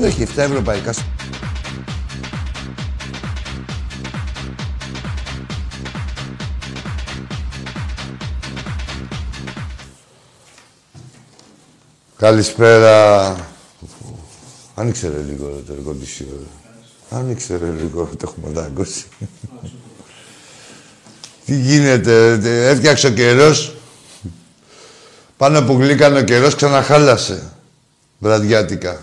που έχει 7 ευρωπαϊκά. Καλησπέρα. Άνοιξε ρε λίγο το ερκοντήσιο. Άνοιξε ρε λίγο, το έχουμε δάγκωσει. Τι γίνεται, έφτιαξε ο καιρός. Πάνω που γλύκανε ο καιρός ξαναχάλασε. Βραδιάτικα.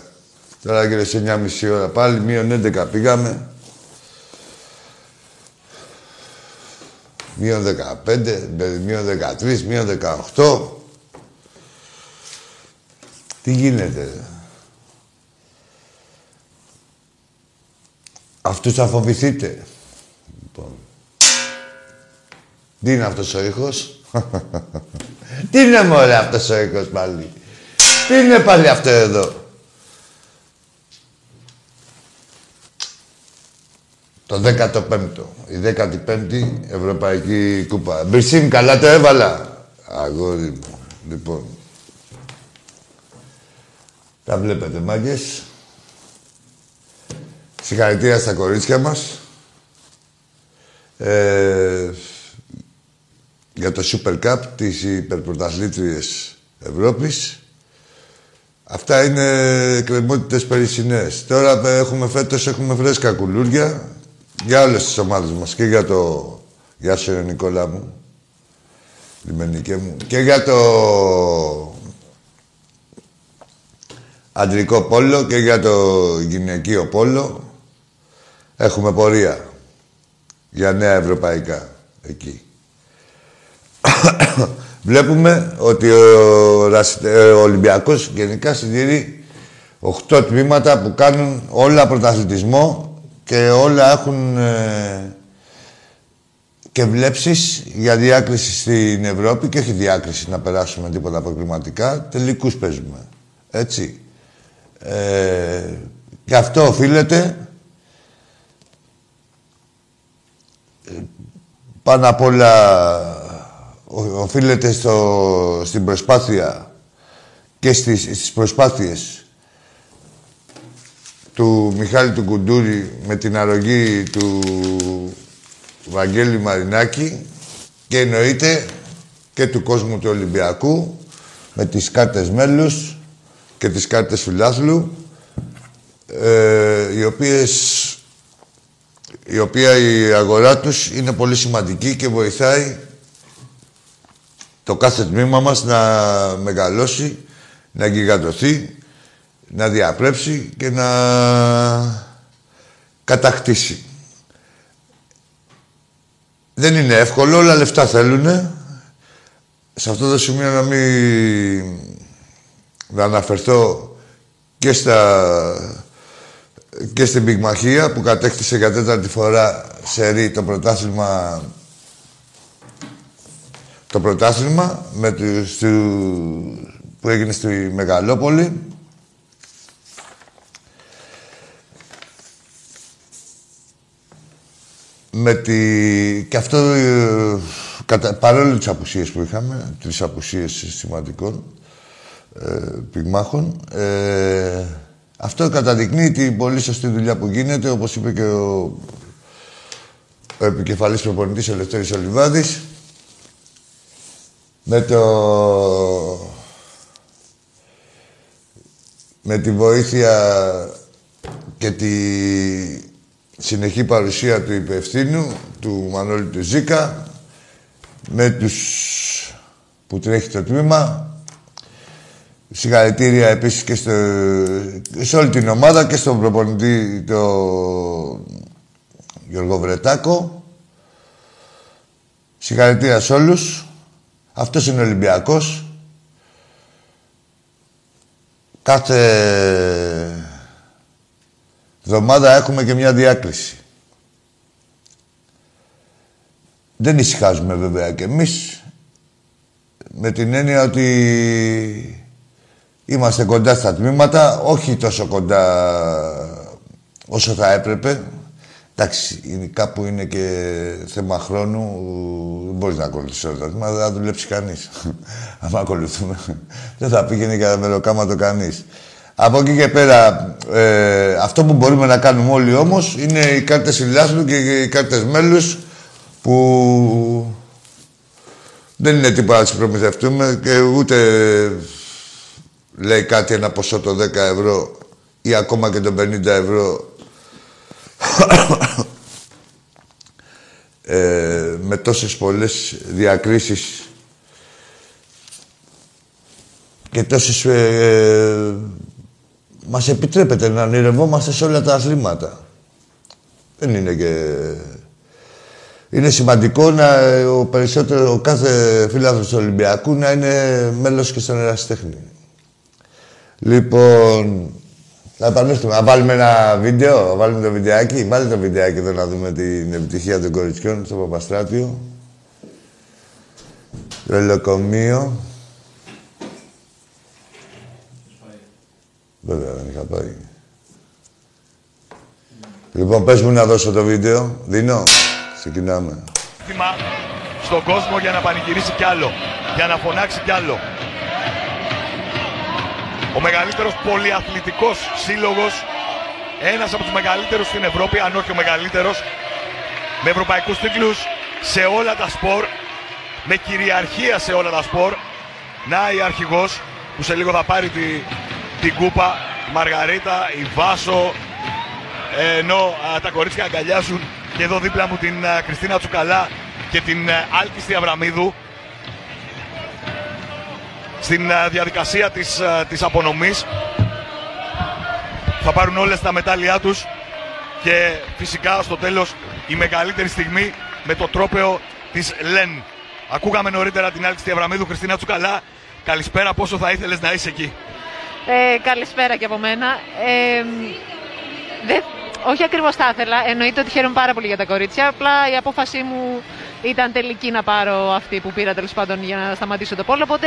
Τώρα έγινε σε 9,5 ώρα πάλι, μείον 11 πήγαμε. Μείον 15, μείον 13, μείον 18. Τι γίνεται. Αυτούς θα φοβηθείτε. Λοιπόν. Τι είναι αυτός ο ήχος. Τι είναι μωρέ αυτός ο ήχος πάλι. Τι είναι πάλι αυτό εδώ. Το 15ο. Η 15η Ευρωπαϊκή Κούπα. Μπρισίμ, καλά το έβαλα. Αγόρι μου. Λοιπόν. Τα βλέπετε μάγκες. Συγχαρητήρια στα κορίτσια μας. Για το Super Cup της υπερπρωταθλήτριας Ευρώπης. Αυτά είναι κρεμότητες περσινές. Τώρα φέτος έχουμε φρέσκα κουλούρια για όλες τις ομάδες μας. Και για το... Γεια σου, Νικόλα μου. Λιμενικέ μου. Και για το... αντρικό πόλο και για το γυναικείο πόλο. Έχουμε πορεία για νέα ευρωπαϊκά εκεί. Βλέπουμε ότι ο Ολυμπιακός γενικά συντηρεί 8 τμήματα που κάνουν όλα πρωταθλητισμό και όλα έχουν και βλέψεις για διάκριση στην Ευρώπη και όχι διάκριση να περάσουμε τίποτα προκριματικά. Τελικούς παίζουμε. Έτσι. Και αυτό οφείλεται πάνω απ' όλα οφείλεται στην προσπάθεια και στις προσπάθειες του Μιχάλη του Κουντούρη με την αρρωγή του Βαγγέλη Μαρινάκη και εννοείται και του κόσμου του Ολυμπιακού με τις κάρτες μέλους και τις κάρτες φιλάθλου, η οποία η αγορά τους είναι πολύ σημαντική και βοηθάει το κάθε τμήμα μας να μεγαλώσει, να γιγαντωθεί, να διαπρέψει και να κατακτήσει. Δεν είναι εύκολο, όλα λεφτά θέλουνε. Σε αυτό το σημείο να αναφερθώ και, και στην πυγμαχία που κατέκτησε για τέταρτη φορά σερί το πρωτάθλημα με που έγινε στη Μεγαλόπολη. Και αυτό, παρόλο τις απουσίες που είχαμε, τις απουσίες συστηματικών, πυγμάχων. Αυτό καταδεικνύει την πολύ σωστή δουλειά που γίνεται, όπως είπε και ο επικεφαλής προπονητής Ελευθέρης Ολιβάδης, με τη βοήθεια και τη συνεχή παρουσία του υπευθύνου, του Μανώλη του Ζήκα, με τους που τρέχει το τμήμα. Συγχαρητήρια επίσης και σε όλη την ομάδα και στον προπονητή τον Γιώργο Βρετάκο. Συγχαρητήρια σε όλους. Αυτός είναι ο Ολυμπιακός. Κάθε εβδομάδα έχουμε και μια διάκριση. Δεν ησυχάζουμε βέβαια κι εμείς με την έννοια ότι είμαστε κοντά στα τμήματα, όχι τόσο κοντά όσο θα έπρεπε. Εντάξει, κάπου είναι και θέμα χρόνου, δεν μπορείς να ακολουθήσεις όλα τα τμήματα, δεν θα δουλέψει κανείς. Αν ακολουθούμε, δεν θα πήγαινε για μεροκάματο κανείς. Από εκεί και πέρα, αυτό που μπορούμε να κάνουμε όλοι όμως είναι οι κάρτες Ιλάσλου και οι κάρτες μέλους που δεν είναι τίποτα να τις προμηθευτούμε και ούτε λέει κάτι ένα ποσό το 10 ευρώ ή ακόμα και το 50 ευρώ με τόσες πολλές διακρίσεις και τόσες... μας επιτρέπεται να ονειρευόμαστε σε όλα τα αθλήματα. Δεν είναι και... Είναι σημαντικό να, ο κάθε φίλαθλος του Ολυμπιακού να είναι μέλος και στον ερασιτέχνη. Λοιπόν, να επανέλθουμε. Να βάλουμε ένα βίντεο, να βάλουμε το βιντεάκι. Βάλτε το βιντεάκι εδώ να δούμε την επιτυχία των κοριτσιών στο Παπαστράτιο. Ρελοκομείο. Βέβαια, δεν είχα πάει. Λοιπόν, πες μου να δώσω το βίντεο. Δίνω. Ξεκινάμε. Στον κόσμο για να πανηγυρίσει κι άλλο. Για να φωνάξει κι άλλο. Ο μεγαλύτερος πολυαθλητικός σύλλογος. Ένας από τους μεγαλύτερους στην Ευρώπη, αν όχι ο μεγαλύτερος. Με ευρωπαϊκούς τίτλους σε όλα τα σπορ. Με κυριαρχία σε όλα τα σπορ. Να η αρχηγός που σε λίγο θα πάρει την κούπα, η Μαργαρίτα, η Βάσο, ενώ τα κορίτσια αγκαλιάζουν και εδώ δίπλα μου την Χριστίνα Τσουκαλά και την Άλκη Στιαβραμίδου στην διαδικασία της απονομής. Θα πάρουν όλες τα μετάλλια τους και φυσικά στο τέλος η μεγαλύτερη στιγμή με το τρόπαιο της ΛΕΝ. Ακούγαμε νωρίτερα την Άλκη Στιαβραμίδου. Χριστίνα Τσουκαλά, καλησπέρα, πόσο θα ήθελες να είσαι εκεί? Καλησπέρα και από μένα. Όχι ακριβώς θα ήθελα, εννοείται ότι χαίρομαι πάρα πολύ για τα κορίτσια. Απλά η απόφασή μου ήταν τελική να πάρω αυτή που πήρα τέλος πάντων για να σταματήσω το πόλο. Οπότε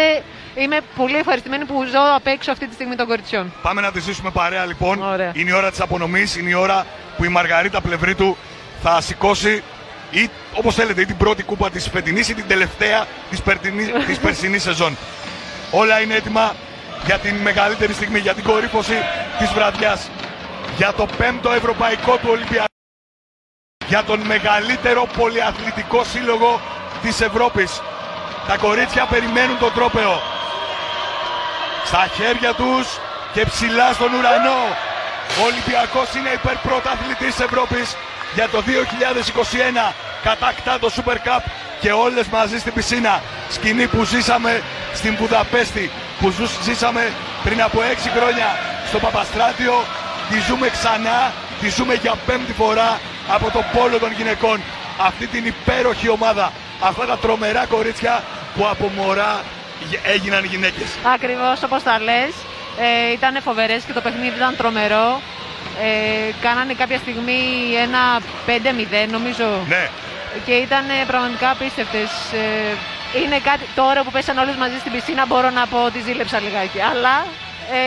είμαι πολύ ευχαριστημένη που ζω απ' έξω αυτή τη στιγμή των κοριτσιών. Πάμε να τη ζήσουμε παρέα λοιπόν. Ωραία. Είναι η ώρα της απονομής, είναι η ώρα που η Μαργαρίτα πλευρή του θα σηκώσει ή όπως θέλετε ή την πρώτη κούπα της φετινής ή την τελευταία της περσινής σεζόν. Όλα είναι έτοιμα για την μεγαλύτερη στιγμή, για την κορύφωση της βραδιάς, για το 5ο Ευρωπαϊκό του Ολυμπιακού, για τον μεγαλύτερο πολυαθλητικό σύλλογο της Ευρώπης. Τα κορίτσια περιμένουν το τρόπαιο στα χέρια τους και ψηλά στον ουρανό. Ο Ολυμπιακός είναι υπερπρωταθλητής Ευρώπης για το 2021, κατακτά το Super Cup και όλες μαζί στην πισίνα. Σκηνή που ζήσαμε στην Βουδαπέστη, που ζήσαμε πριν από 6 χρόνια στο Παπαστράτιο, τη ζούμε ξανά, τη ζούμε για 5η φορά από το πόλο των γυναικών. Αυτή την υπέροχη ομάδα, αυτά τα τρομερά κορίτσια που από μωρά έγιναν γυναίκες. Ακριβώς όπως τα λες, ήτανε φοβερές και το παιχνίδι ήταν τρομερό. Κάνανε κάποια στιγμή ένα 5-0 νομίζω. Ναι. Και ήταν πραγματικά απίστευτες. Είναι κάτι, τώρα που πέσαν όλες μαζί στην πισίνα μπορώ να πω ότι ζήλεψα λιγάκι. Αλλά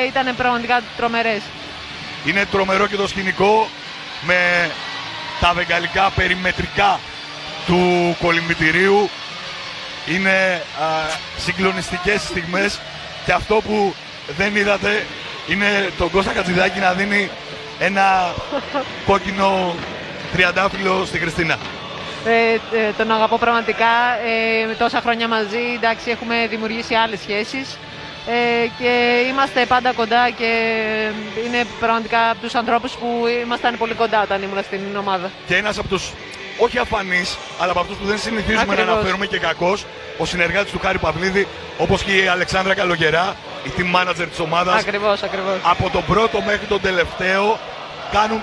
ήταν πραγματικά τρομερές. Είναι τρομερό και το σκηνικό με τα βεγγαλικά περιμετρικά του κολυμπητηρίου. Είναι συγκλονιστικές στιγμές και αυτό που δεν είδατε είναι τον Κώστα Κατζηδάκη να δίνει ένα κόκκινο τριαντάφυλλο στην Χριστίνα. Τον αγαπώ πραγματικά, με τόσα χρόνια μαζί, εντάξει, έχουμε δημιουργήσει άλλες σχέσεις και είμαστε πάντα κοντά και είναι πραγματικά από τους ανθρώπους που ήμασταν πολύ κοντά όταν ήμουν στην ομάδα. Και ένας από τους, όχι αφανείς, αλλά από αυτούς που δεν συνηθίζουμε ακριβώς να αναφέρουμε και κακώς, ο συνεργάτης του Χάρη Παπνίδη, όπως και η Αλεξάνδρα Καλογερά, η team manager της ομάδας. Ακριβώς, ακριβώς. Από τον πρώτο μέχρι τον τελευταίο κάνουν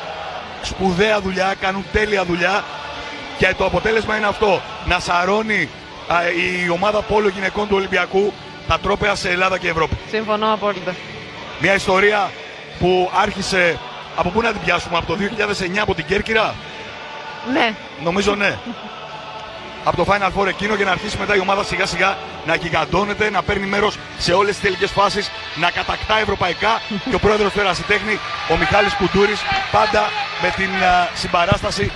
σπουδαία δουλειά, κάνουν τέλεια δουλειά. Και το αποτέλεσμα είναι αυτό, να σαρώνει η ομάδα πόλο γυναικών του Ολυμπιακού τα τρόπαια σε Ελλάδα και Ευρώπη. Συμφωνώ απόλυτα. Μια ιστορία που άρχισε, από πού να την πιάσουμε, από το 2009 από την Κέρκυρα. Ναι. Νομίζω ναι. Από το Final Four εκείνο και να αρχίσει μετά η ομάδα σιγά σιγά να γιγαντώνεται, να παίρνει μέρος σε όλες τις τελικές φάσεις, να κατακτά ευρωπαϊκά και ο πρόεδρος του Ερασιτέχνη, ο Μιχάλης Κουντούρης, πάντα με την συμπαράσταση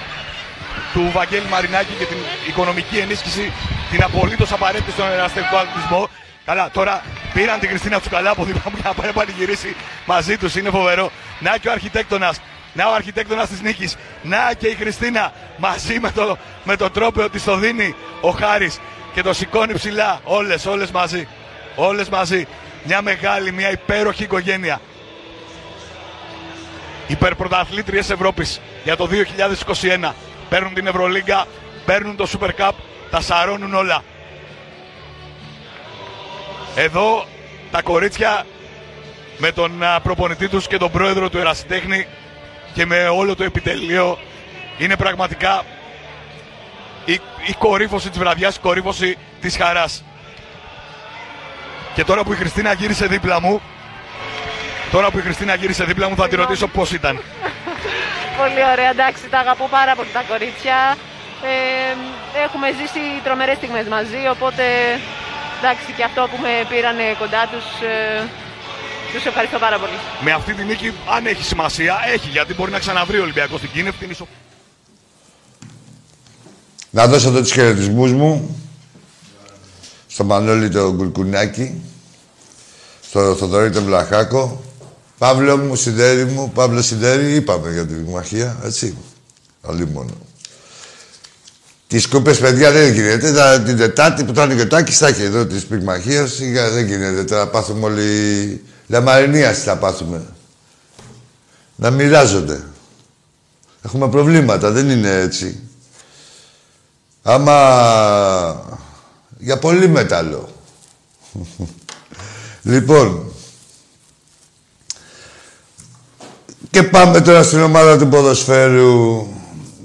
του Βαγγέλη Μαρινάκη και την οικονομική ενίσχυση, την απολύτως απαραίτητη στον ερασιτεχνικό αθλητισμό. Καλά, τώρα Πήραν την Χριστίνα Τσουκαλά που δίπλα να πάει να πανηγυρίσει μαζί τους. Είναι φοβερό. Να και ο αρχιτέκτονας. Να ο αρχιτέκτονας της νίκης. Να και η Χριστίνα μαζί με το τρόπαιο της το δίνει ο Χάρης και το σηκώνει ψηλά. Όλες μαζί. Όλες μαζί. Μια μεγάλη, μια υπέροχη οικογένεια. Υπερπρωταθλήτριες Ευρώπης για το 2021. Παίρνουν την Ευρωλίγκα, παίρνουν το Super Cup, τα σαρώνουν όλα. Εδώ τα κορίτσια με τον προπονητή τους και τον πρόεδρο του Ερασιτέχνη και με όλο το επιτελείο είναι πραγματικά η κορύφωση της βραδιάς, η κορύφωση της χαράς. Και τώρα που η Χριστίνα γύρισε δίπλα μου, θα τη ρωτήσω πώς ήταν. Πολύ ωραία, εντάξει, τα αγαπώ πάρα πολύ τα κορίτσια. Έχουμε ζήσει τρομερές στιγμές μαζί, οπότε εντάξει, και αυτό που με πήραν κοντά τους, τους ευχαριστώ πάρα πολύ. Με αυτή τη νίκη, αν έχει σημασία, έχει, γιατί μπορεί να ξαναβρει ο Ολυμπιακός στην Κίνευ. Να δώσω εδώ τους χαιρετισμούς μου στο Μανώλη το Γκουρκουνάκι, στο Θοδωρή τον Βλαχάκο. Παύλο μου, Σιδέρι μου, Παύλο Σιδέρι, είπαμε για τη δημαρχία, έτσι. Αλλή μόνο. Τις κούπες, παιδιά, δεν γίνεται. Την Τετάρτη που ήταν ο Γιωτάκης, τα είχε εδώ της πυγμαχίας. Δεν γίνεται. Τώρα πάθουμε όλοι... Λαμαρινίαση θα πάθουμε. Να μοιράζονται. Έχουμε προβλήματα, δεν είναι έτσι. Άμα... για πολύ μετάλλο. Λοιπόν... Και πάμε τώρα στην ομάδα του ποδοσφαίρου.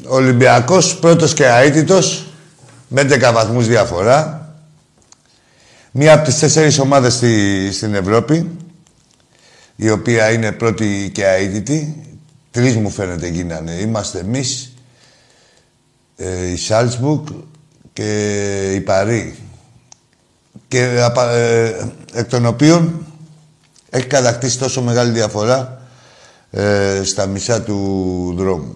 Ολυμπιακός, πρώτος και αίτητος, με 10 βαθμούς διαφορά. Μία από τις 4 ομάδες στην Ευρώπη, η οποία είναι πρώτη και αίτητη. 3 μου φαίνεται γίνανε. Είμαστε εμείς, η Σάλτσμπουργκ και η Παρί. Και εκ των οποίων έχει κατακτήσει τόσο μεγάλη διαφορά στα μισά του δρόμου.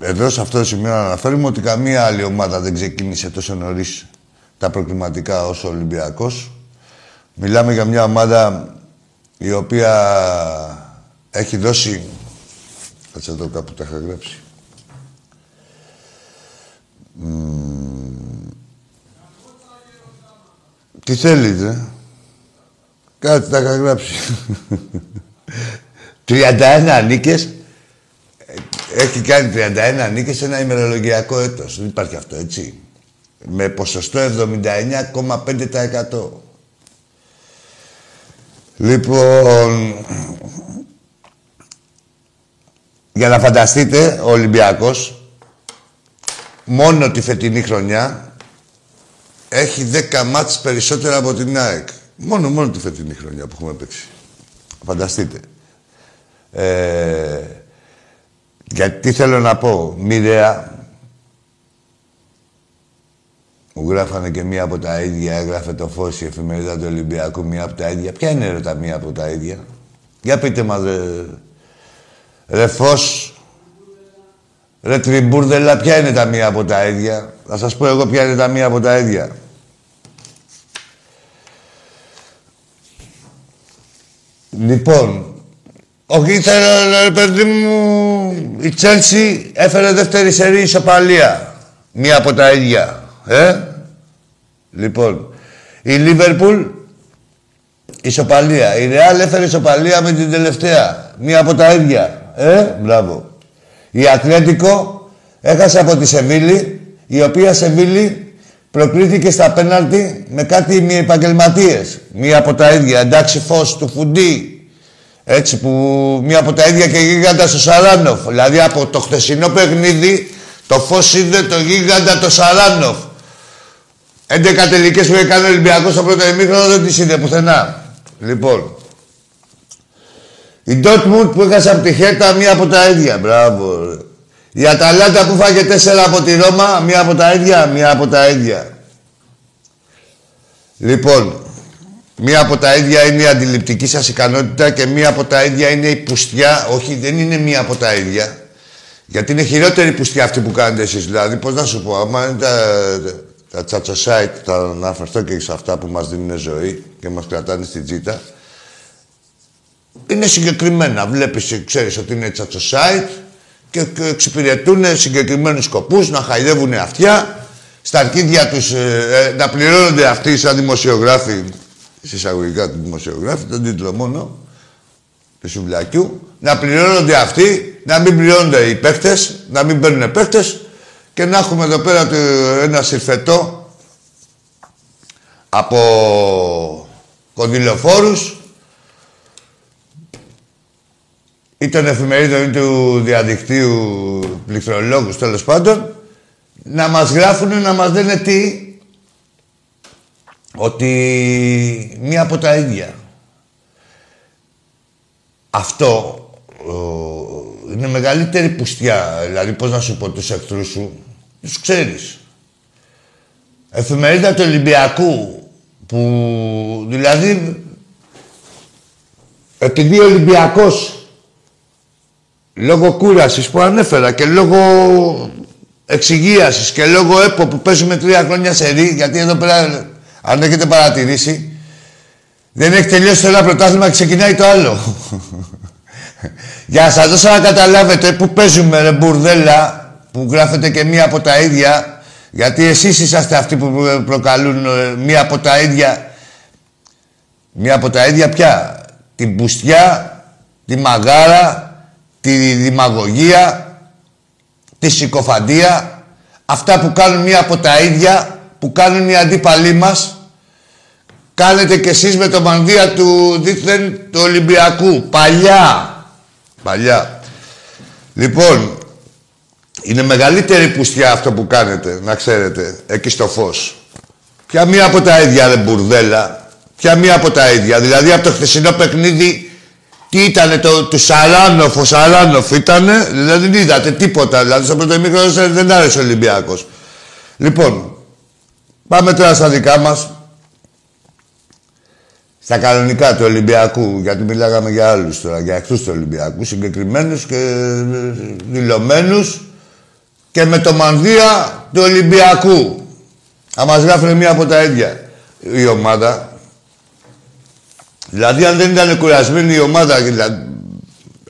Εδώ, σε αυτό το σημείο, αναφέρουμε ότι καμία άλλη ομάδα δεν ξεκίνησε τόσο νωρίς τα προκληματικά ως ο Ολυμπιακός. Μιλάμε για μια ομάδα η οποία έχει δώσει... Κάτσε εδώ κάπου τα είχα γράψει. Τι θέλετε, κάτι τα είχα γράψει. 31 νίκες. Έχει κάνει 31 νίκες σε ένα ημερολογιακό έτος. Δεν υπάρχει αυτό, έτσι. Με ποσοστό 79,5%. Λοιπόν... Για να φανταστείτε, ο Ολυμπιακός μόνο τη φετινή χρονιά έχει 10 μάτς περισσότερα από την ΑΕΚ. Μόνο τη φετινή χρονιά που έχουμε παίξει. Φανταστείτε. Γιατί θέλω να πω, μοιραία. Μου γράφανε και μία από τα ίδια, έγραφε το Φως, η εφημερίδα του Ολυμπιακού, μία από τα ίδια. Ποια είναι ρε τα μία από τα ίδια? Για πείτε μας ρε Φως, ρε Τριμπούρδελα, ποια είναι τα μία από τα ίδια? Θα σας πω εγώ ποια είναι τα μία από τα ίδια. Λοιπόν, όχι θέλω, ρε παιδί μου, η Τσέλσι έφερε δεύτερη σερί ισοπαλία. Μία από τα ίδια. Λοιπόν, η Λίβερπουλ ισοπαλία. Η Ρεάλ έφερε ισοπαλία με την τελευταία. Μία από τα ίδια. Μπράβο. Η Ατλέτικο έχασε από τη Σεβίλη, η οποία Σεβίλη προκρίθηκε στα πέναλτι με κάτι μη επαγγελματίες. Μία από τα ίδια. Εντάξει, Φως του Φουντί. Έτσι που μία από τα ίδια και γίγαντα στο Σαράνοφ. Δηλαδή από το χθεσινό παιχνίδι το Φως είδε το γίγαντα το Σαράνοφ. 11 τελικές που έκανε ο Ολυμπιακός στο πρώτο ημίχρονο δεν τις είδε πουθενά. Λοιπόν. Η Ντόρτμουντ που έχασε από τη Χέρτα, μία από τα ίδια. Μπράβο. Η Αταλάντα που φάγε 4 από τη Ρώμα, μία από τα ίδια. Λοιπόν. Μία από τα ίδια είναι η αντιληπτική σας ικανότητα και μία από τα ίδια είναι η πουστιά. Όχι, δεν είναι μία από τα ίδια. Γιατί είναι χειρότερη η πουστιά αυτή που κάνετε εσείς. Δηλαδή, πώς να σου πω, άμα είναι τα τα τσατσοσάιτ, θα αναφερθώ και σε αυτά που μας δίνουν ζωή και μας κρατάνε στην τσίτα. Είναι συγκεκριμένα. Βλέπεις, ξέρεις ότι είναι τσατσοσάιτ και εξυπηρετούν συγκεκριμένους σκοπούς, να χαϊδεύουν αυτιά, στα αρκίδια τους, να πληρώνονται αυτοί σαν δημοσιογράφοι, συσσαγωγικά του δημοσιογράφη, τον τίτλο μόνο, του σουβλακιού, να πληρώνονται αυτοί, να μην πληρώνονται οι παίκτες, να μην παίρνουν παίκτες και να έχουμε εδώ πέρα ένα συρφετό από κονδυλοφόρους ή των εφημερίδων ή του διαδικτύου, πληκτρολόγους τέλος πάντων, να μας γράφουν, να μας λένε τι, ότι μία από τα ίδια. Αυτό είναι μεγαλύτερη πουστιά. Δηλαδή, πώς να σου πω, τους εχθρούς σου, τους ξέρεις. Εφημερίδα του Ολυμπιακού, που δηλαδή, επειδή ο Ολυμπιακός, λόγω κούρασης που ανέφερα και λόγω εξυγίασης και λόγω ΕΠΟ που παίζουμε 3 χρόνια σε ρί, γιατί εδώ πέρα, αν έχετε παρατηρήσει, δεν έχει τελειώσει το ένα πρωτάθλημα και ξεκινάει το άλλο. Για να σας δώσω να καταλάβετε που παίζουμε, ρε μπουρδέλα, που γράφετε και μία από τα ίδια, γιατί εσείς είσαστε αυτοί που προκαλούν μία από τα ίδια. Μία από τα ίδια πια. Την πουστιά, τη μαγάρα, τη δημαγωγία, τη συκοφαντία. Αυτά που κάνουν μία από τα ίδια, που κάνουν οι αντίπαλοί μας, κάνετε κι εσείς με το μανδύα του δίθεν του Ολυμπιακού. Παλιά. Λοιπόν, είναι μεγαλύτερη πουστιά αυτό που κάνετε, να ξέρετε, εκεί στο φως. Ποια μία από τα ίδια, ρε μπουρδέλα. Ποια μία από τα ίδια. Δηλαδή, από το χθεσινό παιχνίδι, τι ήτανε, του Σαράνοφ, ο Σαράνοφ ήτανε, δηλαδή δεν είδατε τίποτα. Δηλαδή, στο πρώτο ημίχρονο δεν άρεσε ο Ολυμπιακός. Λοιπόν, πάμε τώρα στα δικά μας, στα κανονικά του Ολυμπιακού, γιατί μιλάγαμε για άλλους τώρα, για εκτός του Ολυμπιακού, συγκεκριμένους και δηλωμένους και με το μανδύα του Ολυμπιακού. Αν μας γράφουν μία από τα ίδια η ομάδα. Δηλαδή, αν δεν ήταν κουρασμένη η ομάδα,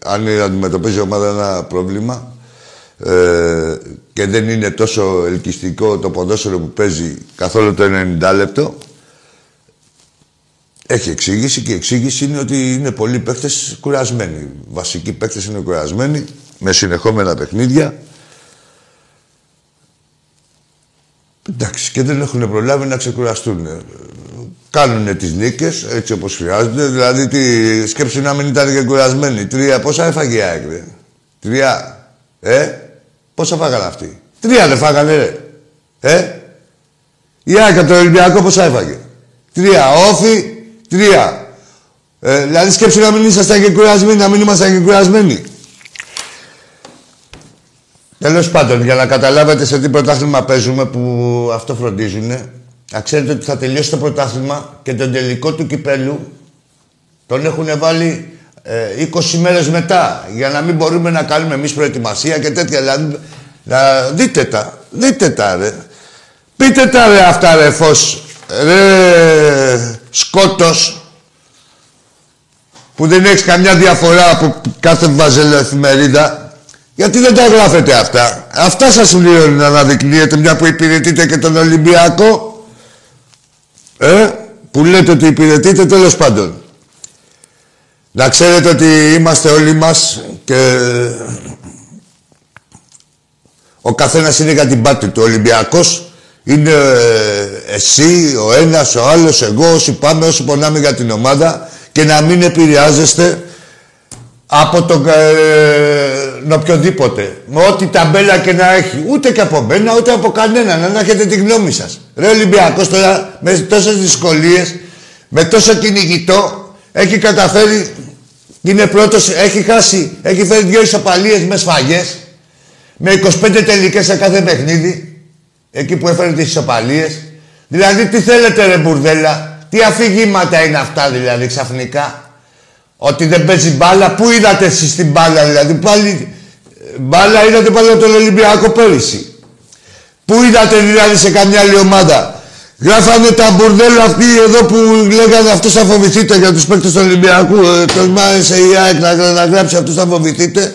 αν αντιμετωπίζει η ομάδα ένα πρόβλημα, και δεν είναι τόσο ελκυστικό το ποδόσφαιρο που παίζει καθόλου το 90 λεπτό. Έχει εξήγηση και η εξήγηση είναι ότι είναι πολλοί παίκτες κουρασμένοι. Βασικοί παίκτες είναι κουρασμένοι με συνεχόμενα παιχνίδια. Εντάξει, και δεν έχουν προλάβει να ξεκουραστούν. Κάνουνε τις νίκες έτσι όπως χρειάζονται. Δηλαδή, τη σκέψη να μην ήταν και κουρασμένοι. 3, πόσα έφαγε άκρη. 3. Πόσα φάγανε αυτοί. 3 δεν φάγανε, ρε. Η ΑΕΚ από το Ολυμπιακό πόσα έφαγε. 3 όφι, 3. Δηλαδή σκέψου να μην ήσασταν και κουρασμένοι, να μην ήμασταν και κουρασμένοι. Τέλος πάντων, για να καταλάβετε σε τι πρωτάθλημα παίζουμε που αυτό φροντίζουνε, να ξέρετε ότι θα τελειώσει το πρωτάθλημα και τον τελικό του κυπέλου τον έχουν βάλει 20 μέρες μετά, για να μην μπορούμε να κάνουμε εμείς προετοιμασία και τέτοια. Δηλαδή, δείτε τα, ρε. Πείτε τα, ρε, αυτά, ρε, φως, ρε, σκότος, που δεν έχεις καμιά διαφορά από κάθε βαζελοεφημερίδα. Γιατί δεν τα γράφετε αυτά. Αυτά σας λύνουν να αναδεικνύετε, μια που υπηρετείτε και τον Ολυμπιακό, που λέτε ότι υπηρετείτε, τέλος πάντων. Να ξέρετε ότι είμαστε όλοι μας και ο καθένας είναι για την πάτη του. Ο Ολυμπιακός είναι εσύ, ο ένας, ο άλλος, εγώ, όσοι πάμε, όσοι πονάμε για την ομάδα και να μην επηρεάζεστε από τον οποιοδήποτε. Με ό,τι ταμπέλα και να έχει, ούτε και από μένα, ούτε από κανέναν, να έχετε τη γνώμη σας. Ρε Ολυμπιακός τώρα, με τόσες δυσκολίες, με τόσο κυνηγητό, έχει καταφέρει, είναι πρώτος, έχει χάσει, έχει φέρει 2 ισοπαλίες με σφαγές, με 25 τελικές σε κάθε παιχνίδι, εκεί που έφερε τις ισοπαλίες. Δηλαδή, τι θέλετε, ρε μπουρδέλα, τι αφηγήματα είναι αυτά, δηλαδή, ξαφνικά, ότι δεν παίζει μπάλα. Πού είδατε εσείς την μπάλα, δηλαδή, πάλι, μπάλα είδατε πάλι από τον Ολυμπιακό πέρυσι. Πού είδατε δηλαδή σε καμιά άλλη ομάδα? Γράφανε τα μπουρδέλα αυτοί εδώ που λέγανε αυτούς θα φοβηθείτε για τους παίκτες του Ολυμπιακού. Το μάεσε η ΑΕΚ να γράψει αυτούς θα φοβηθείτε.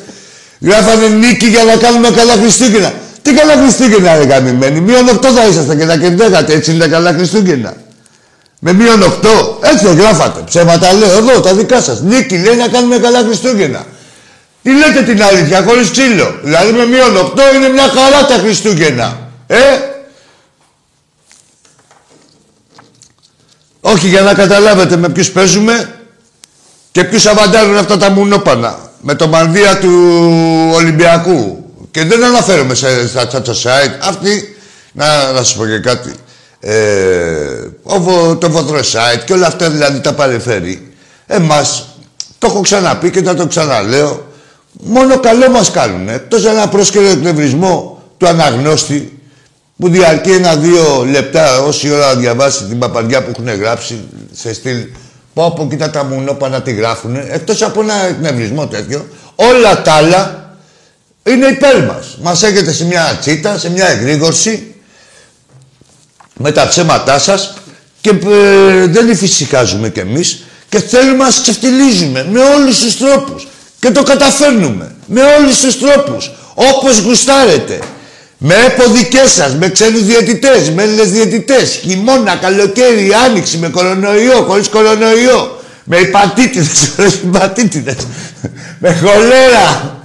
Γράφανε νίκη για να κάνουμε καλά Χριστούγεννα. Τι καλά Χριστούγεννα ρε καμημένοι. Μείον 8 θα ήσασταν και να κερδέγατε. Έτσι είναι τα καλά Χριστούγεννα? Με μείον 8. Έτσι δεν γράφατε. Ψέματα λέω εδώ τα δικά σας. Νίκη λέει να κάνουμε καλά Χριστούγεννα. Τι λέτε την αλήθεια χωρίς ξύλο? Δηλαδή με μείον 8 είναι μια χαρά τα Χριστούγεννα. Όχι, για να καταλάβετε με ποιους παίζουμε και ποιους αβαντάρουν αυτά τα μουνόπανα. Με το μανδύα του Ολυμπιακού. Και δεν αναφέρομαι στα τσατσοσάιτ. Αυτοί, να σας πω και κάτι. Το βοθροσάιτ και όλα αυτά δηλαδή τα παρεφέρει. Εμάς, το έχω ξαναπεί και θα το ξαναλέω. Μόνο καλό μας κάνουν. Τόσο ένα πρόσκαιρο εκνευρισμό του αναγνώστη που διαρκεί 1-2 λεπτά όση ώρα διαβάσει την παπαριά που έχουν γράψει σε στυλ «Πω, κοίτα τα μουνόπα να τη γράφουνε», εκτός από ένα εκνευρισμό τέτοιο, όλα τα άλλα είναι υπέρ μας. Μας έχετε σε μια τσίτα, σε μια εγρήγορση με τα ψέματά σας και δεν υφησυχάζουμε κι εμείς και θέλουμε να σας ξεφτιλίζουμε με όλους τους τρόπους και το καταφέρνουμε με όλους τους τρόπους, όπως γουστάρετε. Με εποδικές σας, με ξένους διαιτητές, με Έλληνες διαιτητές, χειμώνα, καλοκαίρι, άνοιξη, με κορονοϊό, χωρίς κορονοϊό, με υπατήτηδες, χωρίς υπατήτηδες, με χολέρα,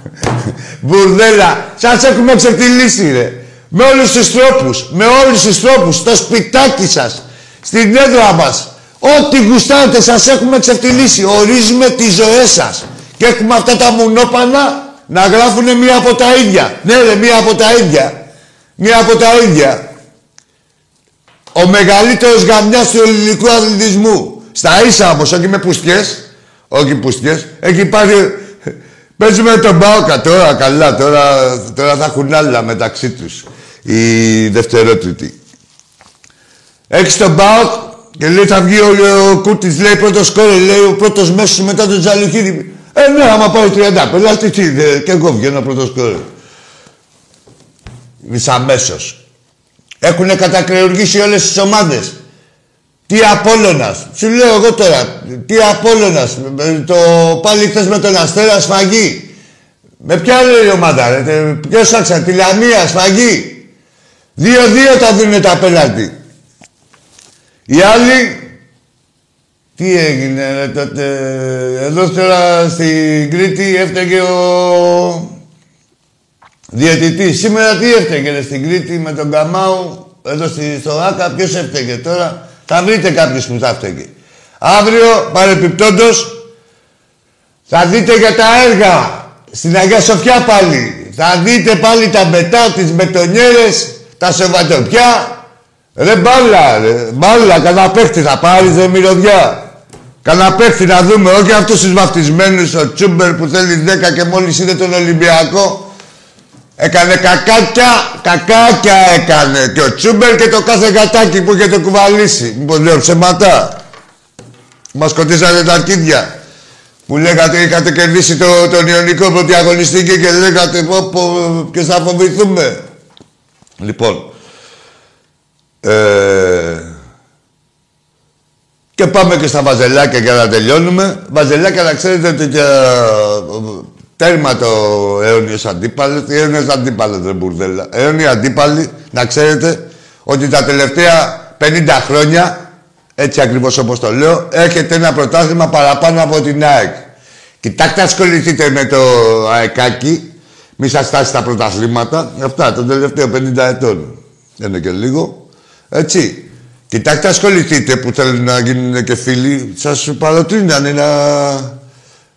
μπουρδέλα, σας έχουμε ξεφτυλίσει ρε. Με όλους τους τρόπους, με όλους τους τρόπους, στο σπιτάκι σας, στην έδρα μας, ό,τι γουστάρετε σας έχουμε ξεφτυλίσει, ορίζουμε τις ζωές σας και έχουμε αυτά τα μουνόπανα να γράφουνε μία από τα ίδια. Ναι ρε, μία από τα ίδια. Μία από τα ίδια. Ο μεγαλύτερος γαμιάς του ελληνικού αθλητισμού. Στα ίσα όμως, όχι με πουστιές. Όχι πουστιές. Έχει πάρει... Παίζουμε τον Μπάοκα τώρα, καλά. Τώρα θα έχουν άλλα μεταξύ τους. Η δευτερότητη. Έχει τον Μπάοκ και λέει θα βγει ο Κούτης, λέει πρώτος σκόρερ, λέει ο πρώτος μέσος μετά τον Τζαλουχίδη. Ναι, άμα πάει 30, πελάτε τι, και εγώ βγαίνω πρώτος κόρος. Μισαμέσως. Έχουνε κατακρεουργήσει όλες τις ομάδες. Τι Απόλλωνας, σου λέω εγώ τώρα, τι Απόλλωνας, πάλι χθες με τον Αστέρα σφαγή. Με ποια άλλη ομάδα, ρε, ποιος άξα, τη Λαμία σφαγή. 2-2 τα δίνουν τα πελάτη. Οι άλλοι... Τι έγινε ρε τότε, εδώ τώρα στην Κρήτη έφταιγε ο διαιτητής. Σήμερα τι έφταιγε ρε στην Κρήτη με τον Καμάου, εδώ στο Άκα, ποιος έφταιγε τώρα. Θα βρείτε κάποιος που θα έφταιγε. Αύριο, παρεπιπτόντως, θα δείτε για τα έργα. Στην Αγία Σοφιά πάλι. Θα δείτε πάλι τα μπετά, τις μπετονιέρες, τα σοβατοπιά. Ρε μπάλα, ρε, μπάλα, κανένα παίχτη θα πάρεις, ρε μυρωδιά. Κανένα παίχτη να δούμε, όχι αυτούς τους βαφτισμένους, ο Τσούμπερ που θέλει 10 και μόλις είδε τον Ολυμπιακό. Έκανε κακάκια έκανε και ο Τσούμπερ και το κάθε γατάκι που είχε το κουβαλήσει. Μήπως λέω ψεματά. Μας κοντήσατε τα αρκίδια. Που λέγατε, είχατε κερδίσει τον Ιωνικό πρωτιαγωνιστική και λέγατε ποιος θα φοβηθούμε. Λοιπόν. Και πάμε και στα βαζελάκια για να τελειώνουμε. Βαζελάκια να ξέρετε ότι και τέρμα το αιώνιος αντίπαλος. Αιώνιος αντίπαλος δεν μπουρδέλα. Αιώνιοι αντίπαλοι να ξέρετε ότι τα τελευταία 50 χρόνια, έτσι ακριβώς όπως το λέω, έχετε ένα πρωτάθλημα παραπάνω από την ΑΕΚ. Κοιτάξτε, ασχοληθείτε με το ΑΕΚάκι. Μη σας στάσει τα πρωταθλήματα. Αυτά των τελευταίων 50 ετών. Είναι και λίγο. Έτσι. Κοιτάξτε, ασχοληθείτε που θέλουν να γίνουν και φίλοι. Σας παροτρύνανε να...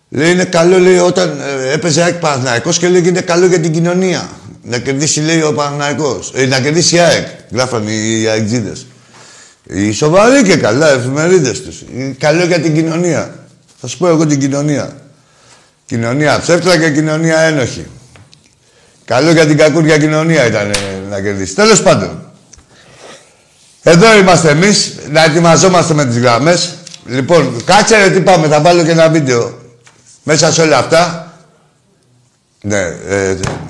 Λέει, είναι καλό, λέει, όταν έπαιζε ΑΕΚ Παναθηναϊκός και λέει, είναι καλό για την κοινωνία. Να κερδίσει, λέει, ο Παναθηναϊκός. Να κερδίσει η ΑΕΚ. Γράφαν οι ΑΕΚτζίδες. Οι σοβαροί και καλά, εφημερίδες τους. Καλό για την κοινωνία. Θα σου πω εγώ την κοινωνία. Κοινωνία ψεύτρα και κοινωνία ένοχη. Καλό για την κακούρια κοινωνία ήταν να κερδίσει. Τέλος πάντων. Εδώ είμαστε εμείς, να ετοιμαζόμαστε με τις γραμμές. Λοιπόν, κάτσε ρε τι πάμε, θα βάλω και ένα βίντεο μέσα σε όλα αυτά. Ναι,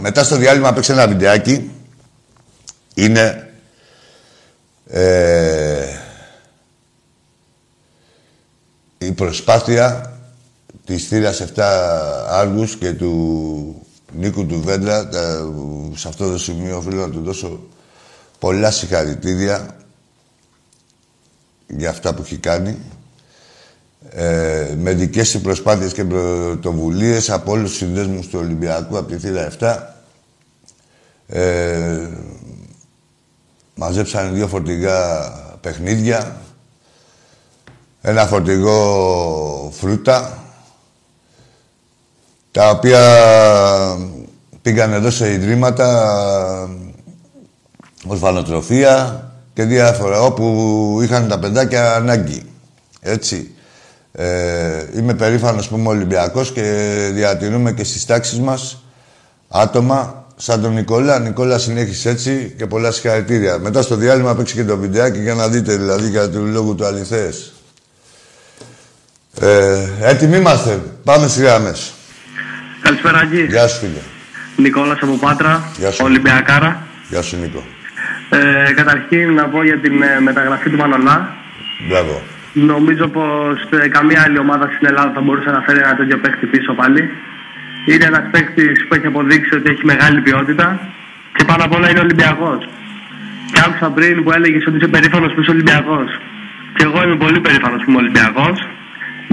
μετά στο διάλειμμα παίξε ένα βιντεάκι. είναι η προσπάθεια της θύρας 7 Άργους και του Νίκου του Βέντρα. Σε αυτό το σημείο οφείλω να του δώσω πολλά συγχαρητήρια για αυτά που έχει κάνει. Με δικές του προσπάθειες και πρωτοβουλίες από όλους τους συνδέσμους του Ολυμπιακού, από τη θύρα 7, μαζέψαν 2 φορτηγά παιχνίδια, 1 φορτηγό φρούτα, τα οποία πήγαν εδώ σε ιδρύματα ως βαλοτροφία και διάφορα, όπου είχαν τα παιδάκια ανάγκη. Έτσι. Είμαι περήφανος που είμαι Ολυμπιακός και διατηρούμε και στις τάξεις μας άτομα σαν τον Νικόλα. Νικόλα, συνέχισε έτσι και πολλά συγχαρητήρια. Μετά στο διάλειμμα παίξει και το βιντεάκι για να δείτε, δηλαδή, για του λόγου του αληθές. Έτοιμοι είμαστε. Πάμε στις γραμμές. Καλησπέρα, Αγγί. Γεια σου, φίλε. Νικόλας από Πάτρα, Ολυμπιακάρα. Γεια σου, Νίκο. Καταρχήν να πω για την μεταγραφή του Μανολά. Μπράβο. Νομίζω πως καμία άλλη ομάδα στην Ελλάδα θα μπορούσε να φέρει ένα τέτοιο παίκτη πίσω πάλι. Είναι ένας παίκτης που έχει αποδείξει ότι έχει μεγάλη ποιότητα και πάνω απ' όλα είναι Ολυμπιακός. Και άκουσα πριν που έλεγες ότι είσαι περήφανος που είσαι Ολυμπιακός. Και εγώ είμαι πολύ περήφανος που είμαι Ολυμπιακός,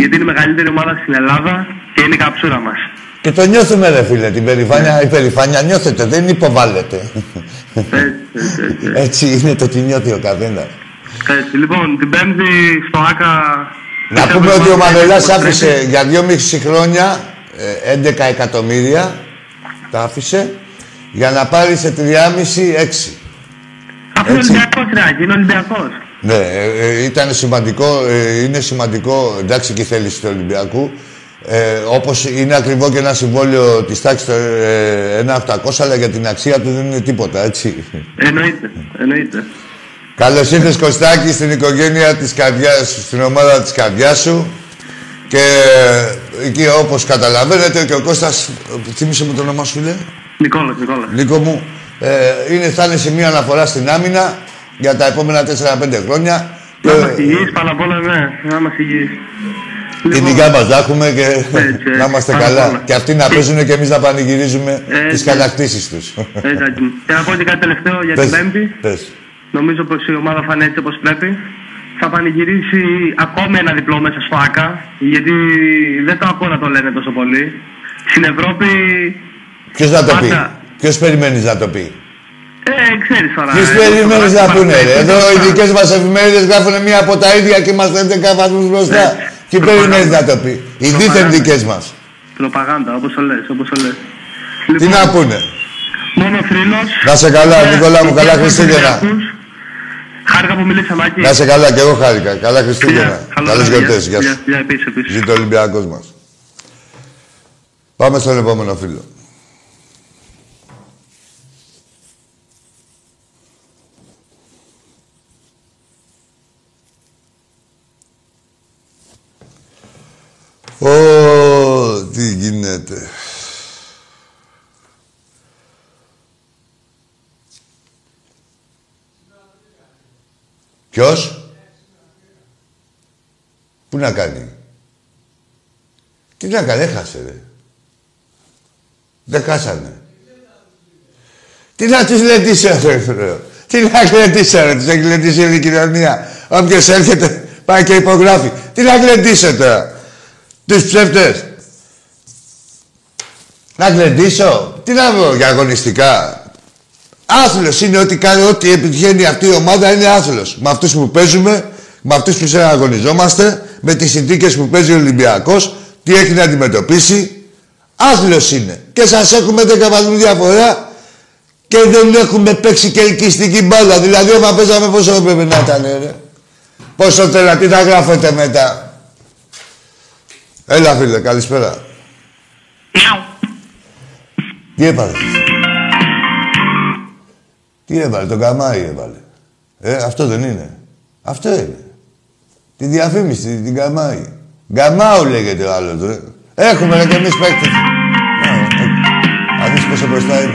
γιατί είναι η μεγαλύτερη ομάδα στην Ελλάδα και είναι η καψούρα μας. Και το νιώθουμε, ρε φίλε, την περηφάνεια. Η περηφάνεια νιώθετε, δεν υποβάλλεται. Έτσι είναι, το τι νιώθει ο καθένας. Λοιπόν, την Πέμπτη στο ΆΚΑ... Να πούμε ότι ο Μανολάς άφησε για 2,5 χρόνια 11 εκατομμύρια, τα άφησε, για να πάρει σε 3,5-6. Αυτό είναι Ολυμπιακός, Ράκη, είναι Ολυμπιακός. Ναι, ήταν σημαντικό, είναι σημαντικό, εντάξει, και η θέληση του Ολυμπιακού, όπως είναι ακριβό και ένα συμβόλαιο της τάξης 1.800, αλλά για την αξία του δεν είναι τίποτα, έτσι. Εννοείται, εννοείται. Καλώς ήρθες, Κωστάκη, στην οικογένεια της καρδιάς, στην ομάδα της καρδιάς σου. Και εκεί, όπως καταλαβαίνετε, και ο Κώστας, θύμισε μου το όνομά σου, λέει. Νικόλας, Νικόλας. Νίκο μου, θα είναι σημείο αναφορά στην άμυνα για τα επόμενα 4-5 χρόνια. Να μας υγιείς, πάνω απ' όλα, ναι, να μας υγιείς. Την υγειά μας να έχουμε και έτσι, να είμαστε καλά. Πάνω. Και αυτοί να παίζουν και εμείς να πανηγυρίζουμε τις κατακτήσεις τους. Και να πω και κάτι τελευταίο για την Πέμπτη. Νομίζω πως η ομάδα θα είναι έτσι όπως πρέπει. Θα πανηγυρίσει ακόμη ένα διπλό μέσα στο ΆΚΑ, γιατί δεν το ακούω να το λένε τόσο πολύ. Στην Ευρώπη... Ποιος να το πει, ποιος περιμένεις να το πει. Ξέρεις τώρα. Ποιος περιμένεις να πούνε, εδώ οι δικές μας εφημερίδες γράφουν μία από τα ίδια και είμαστε 11 βαθμούς μπροστά. Τι περιμένεις να το πει, οι δίθεν δικές μας. Προπαγάνδα, όπως το λες, όπως το λες. Τι να πούνε. Μόνο θρύλος. Να σε καλά, Νικόλα μου, καλά Χριστούγεννα. Χάρηκα που μιλήσαμε, Άκη. Να σε καλά, και εγώ χάρηκα. Καλά Χριστούγεννα. Καλές γιορτές. Γεια σου. Ζήτω ο Ολυμπιακός μας. Πάμε στον επόμενο φίλο. Τι γίνεται. Ποιος? Πού να κάνει. Τι να κάνει, έχασε, ρε. Δεν χάσανε. Τι να τους λετήσε, ρε. Τι να κλετήσε, ρε. Τους έχει λετήσει η επικοινωνία. Όποιος έρχεται, πάει και υπογράφει. Τι να κλετήσε τώρα. Τους ψεύτες. Να κλετήσω. Τι να βρω για αγωνιστικά. Άθλος είναι ό,τι κάνει, ό,τι επιτυχαίνει αυτή η ομάδα είναι άθλος. Με αυτούς που παίζουμε, με αυτούς που συναγωνιζόμαστε, με τις συνθήκες που παίζει ο Ολυμπιακός, τι έχει να αντιμετωπίσει. Άθλος είναι. Και σας έχουμε 10 βαθμούς διαφορά και δεν έχουμε παίξει και ελκυστική μπάλα. Δηλαδή, όταν παίζαμε, πόσο έπρεπε να ήταν, ρε. Πόσο θέλατε, τι θα γράφετε μετά. Έλα, φίλε, καλησπέρα. Τι έπαθε. Τι έβαλε, τον καμάρι έβαλε. Αυτό δεν είναι. Αυτό είναι. Τη διαφήμιση, την καμάρι. Γκαμάου λέγεται ο άλλος, ρε. Έχουμε, ρε, και εμείς παίκτες. Να δεις πόσο μπροστά είναι.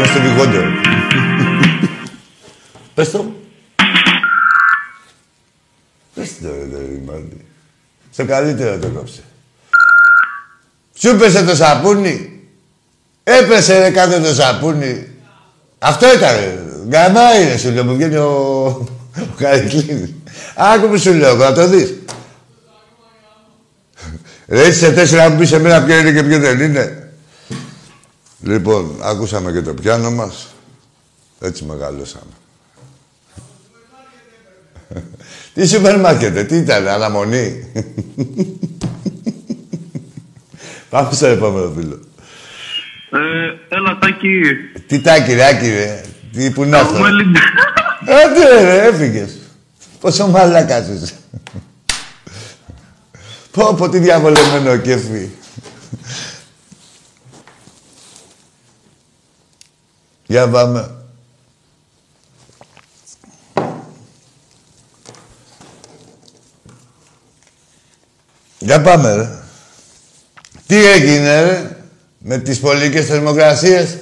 αυτό είναι στο λιγότερο. Πες το. Πες το, Μάρτι. Στο καλύτερο το κόψε. Σου πέσε το σαπούνι. Έπεσε, ρε, κάτω το σαπούνι. Αυτό ήταν, ρε. Γκαμά είναι, σου λέω, μου βγαίνει ο Καρικλίδης. Άκου που σου λέω, να το δεις. Ρε, έτσι σε τέσσερα μου πεις εμένα ποιο είναι και ποιο δεν είναι. Λοιπόν, ακούσαμε και το πιάνο μας. Έτσι μεγαλώσαμε. Τι σούπερ μάρκετ, τι ήταν, αναμονή. Πάμε στο επόμενο φίλο. Έλα, Τάκη. Τι Τάκη, ρε, Άκη, ρε. Τι που να αυτό. Άντε, ρε, έφυγες. Πόσο μαλάκας είσαι. Πω, πω, τι διαβολεμένο κέφι. Για πάμε. Για πάμε, ρε. Τι έγινε, ρε, με τις πολυκές θερμοκρασίες.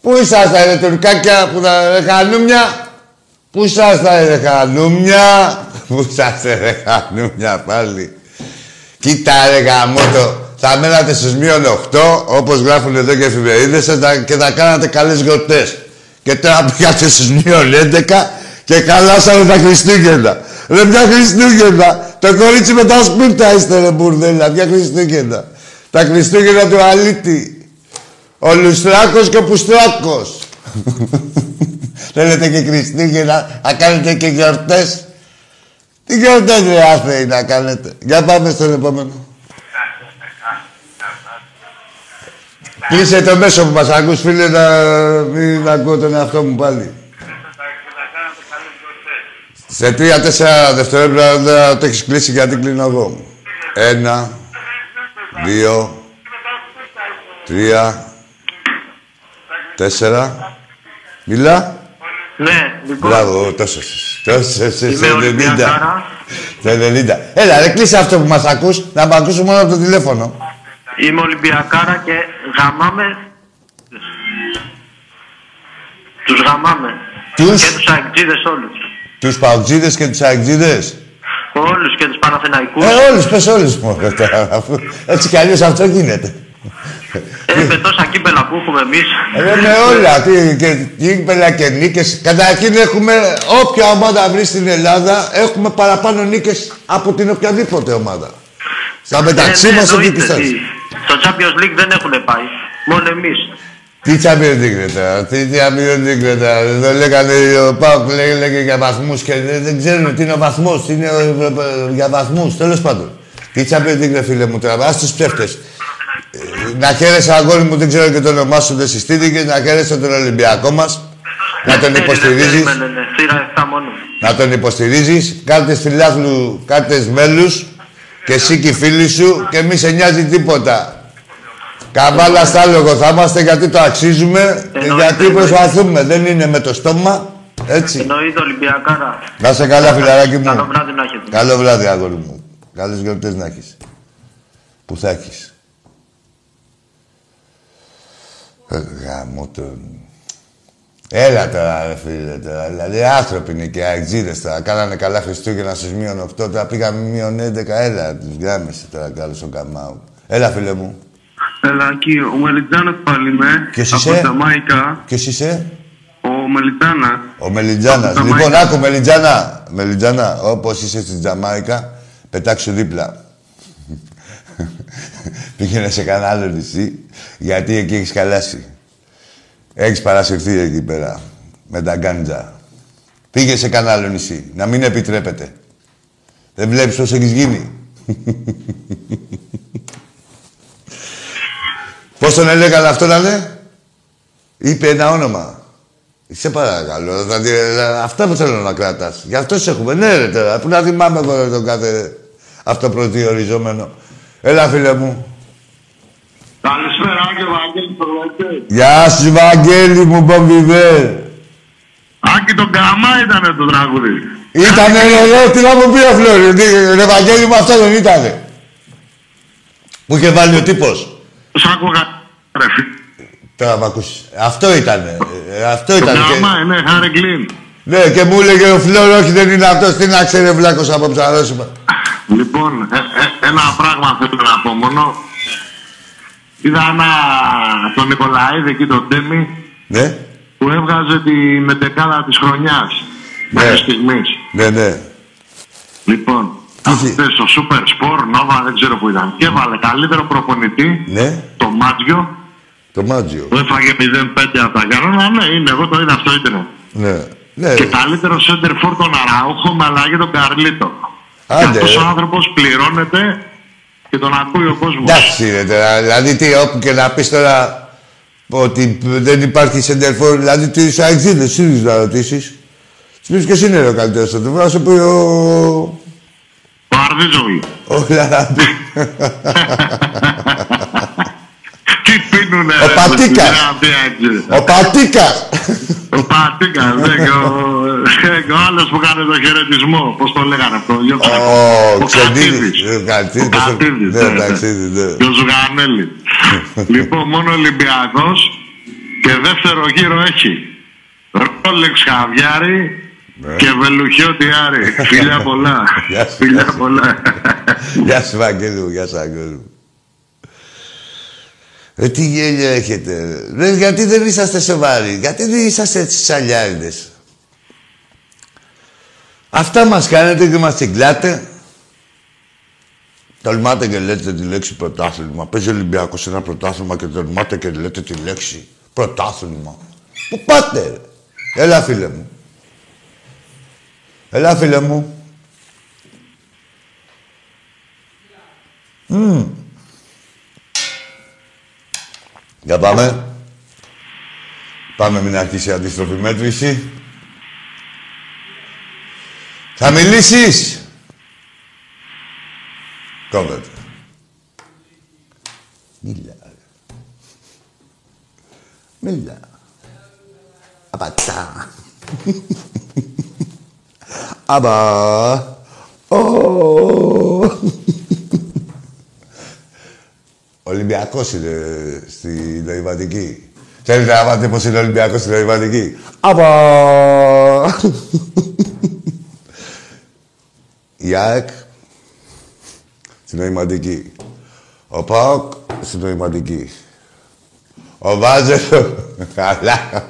Πού ήσασταν, ρε, τουρκάκια, που τα ρε χαλούμια. Πού ήσασταν, ρε, χαλούμια. Πού ήσασταν, ρε, χαλούμια, πάλι. Κοίτα, ρε, γαμώτο. Θα μένατε στους μείον 8, όπως γράφουν εδώ και οι εφημερίδες, και θα κάνατε καλές γιορτές. Και τώρα πήγατε στους μείον 11 και χαλάσαμε τα Χριστούγεννα. Ρε, μια Χριστούγεννα. Το κορίτσι με τα σπίρτα είστε, ρε, μπουρδέλα. Μια Χριστούγεννα. Τα Χριστούγεννα του αλήτη. Ο Λουστράκος και ο Πουστράκος. Θέλετε και Χριστούγεννα, να κάνετε και γιορτές. Τι γιορτές, ρε, άθεοι να κάνετε. Για πάμε στον επόμενο. Κλείσε το μέσο που μας ακούς, φίλε, να μην ακούω τον εαυτό μου πάλι. Σε 3-4 δευτερόλεπτα το έχεις κλείσει, γιατί κλείνω εγώ. 1, 2, 3, 4. Μιλά. Ναι, λοιπόν. Μπράβο, τόσο εσείς. Τόσο εσείς, 90. Έλα, ρε, κλείσε αυτό που μας ακούς, να μ' ακούσουν μόνο από το τηλέφωνο. Είμαι Ολυμπιακάρα και γαμάμε. Τους γαμάμε. Και τους αεκτζίδες όλους. Τους παουτζίδες και τους αεκτζίδες. Όλους και τους Παναθηναϊκούς. Όλους, πες όλους μόνο τώρα. Έτσι κι αλλιώς αυτό γίνεται. Με τόσα κύπελα που έχουμε εμείς. Με όλα. Κύπελα και νίκες. Καταρχήν έχουμε, όποια ομάδα βρει στην Ελλάδα, έχουμε παραπάνω νίκες από την οποιαδήποτε ομάδα. Στα μεταξύ μας ότι πιστεύω. Στο Champions League δεν έχουν πάει. Μόνο εμείς. Τι Champions League τώρα, Εδώ λέγανε ο Πάοκ, λέγανε για βαθμούς και δεν ξέρουν τι είναι ο βαθμός. Είναι για βαθμούς, τέλος πάντων. Τι Champions League, φίλε μου, τώρα, ας τους ψεύτες. Να χαίρεσαι, αγόρι μου, δεν ξέρω και το όνομά σου, δεν συστήθηκε. Να χαίρεσαι τον Ολυμπιακό μας. Να τον υποστηρίζεις. Να τον υποστηρίζεις. Κάρτες φιλάθλου, κάρτες μέλους. Και εσύ και οι φίλοι σου, και μη σε νοιάζει τίποτα. Καβάλα στα λόγο θα είμαστε, γιατί το αξίζουμε και γιατί προσπαθούμε. Δεν είναι με το στόμα, έτσι. Εννοείται, Ολυμπιακάρα. Να σε καλά, φιλαράκι μου. Καλό βράδυ να έχεις. Καλό βράδυ, αγόρι μου. Καλές γιορτές να έχεις. Που θα έχεις. Γαμώτο. Έλα τώρα, ρε φίλε, τώρα. Δηλαδή άνθρωποι είναι και αεξίδες τώρα. Κάνανε καλά Χριστούγεννα στους μείον 8, τώρα πήγαμε μείον 11. Έλα, τους γκράμισε τώρα καλό στον καμάου. Έλα, φίλε μου. Έλα, εκεί, ο Μελιτζάνας πάλι με. Ποιος είσαι? Ποιος είσαι? Ο Μελιτζάνας. Ο Μελιτζάνας. Λοιπόν, άκου, Μελιτζάνα. Μελιτζάνα, όπως είσαι στη Τζαμάικα, πετάξου δίπλα. Πήγαινε σε κανένα άλλο νησί, γιατί εκεί έχεις χαλάσει. Έχεις παρασυρθεί εκεί πέρα, με τα γκάντζα. Πήγε σε κανένα άλλο νησί, να μην επιτρέπεται. Δεν βλέπεις πώς έχεις γίνει. Πώς τον έλεγανε αυτό να είναι. Είπε ένα όνομα. Σε παρακαλώ, δηλαδή, αυτά που θέλω να κρατάς. Γι' αυτό σε έχουμε. Ναι, ρε, τώρα, που να θυμάμαι εγώ τον κάθε αυτοπροδιοριζόμενο. Έλα, φίλε μου. Καλησπέρα, Άκη Βαγγέλη, προλόγιο. Γεια σου, Βαγγέλη μου, Μπομπιβέρ. Άκη, τον Καμά ήτανε το τραγούδι. Ήτανε, λέω, τι να μου πει ο Φλόρι. Ρε, Βαγγέλη μου, αυτό δεν ήτανε. Μου είχε βάλει ο τύπος. Σ' άκουγα, ρε, Τώρα μ' ακούσεις. Αυτό ήτανε. Αυτό ήτανε. Άμα, ναι, Χάρη. Ναι, και μου έλεγε ο Φλόρ, όχι δεν είναι αυτός, τι να ξέρει βλάκος από ψαρόσημα. Λοιπόν, ένα πράγμα θέλω να πω μόνο. Είδα τον Νικολαίδη εκεί, τον Τέμι, ναι, που έβγαζε την μετεκάδα της χρονιάς. Ναι, ναι, ναι. Λοιπόν, αυτές στο Super Sport, Nova, δεν ξέρω που ήταν. Και έβαλε καλύτερο προπονητή, ναι, το Μάτζιο. Το Μάτζιο. Έφαγε 0-5 από τα Γιάννα, ναι, είναι, εγώ το είδα στο ίντερνετ. Ναι, ναι. Και καλύτερο center for τον Αραούχο με αλλαγή τον Καρλίτο. Άντε, και αυτός ο άνθρωπος πληρώνεται και τον ακούει ο κόσμος. Εντάξει, ρε, δηλαδή τι, όπου και να πεις τώρα ότι δεν υπάρχει center for, δηλαδή τι είσαι αεξίδες, σύνδες να ρωτήσεις. Σπίσεις και εσύ είναι ο καλύτερος center for, να σου πει ο... Ο Αρδίζογλου. Ο Λαραντή. Τι πίνουνε, ο Πατίκας. Ο Πατίκας. Ο Πατίκας, και ο άλλος που κάνει το χαιρετισμό. Πώς το λέγανε αυτό. Ο Ξεντίδης. Ο Κατζηδάκης. Και ο Ζουγανέλη. Λοιπόν, μόνο Ολυμπιακός και δεύτερο γύρο έχει. Ρόλεξ Χαβιάρη. Και βελουχιώτη Άρη, φιλιά πολλά. Φιλιά πολλά. Γεια σου Βαγγέλη μου, γεια σου Αγγέλη μου. Τι γέλιο έχετε. Γιατί δεν είσαστε σοβαροί, γιατί δεν είσαστε τσαλιάριδες. Αυτά μας κάνετε και μας τσιγκλάτε. Τολμάτε και λέτε τη λέξη πρωτάθλημα. Παίζει Ολυμπιακός ένα πρωτάθλημα και τολμάτε και λέτε τη λέξη πρωτάθλημα. Πού πάτε. Έλα φίλε μου. Έλα, φίλε μου. Για πάμε. Πάμε μην αρχίσει η αντίστροφη μέτρηση. Θα μιλήσεις. Κόβεται. Μίλα. Μίλα. Απατά. Άμα... Ολυμπιακός είναι στη νοηματική. Θέλετε να μάθετε πως είναι Ολυμπιακός στη νοηματική. Άμα... Η ΑΕΚ στη νοηματική. Ο ΠΑΟΚ στη νοηματική. Ο Βάζελο... Καλά...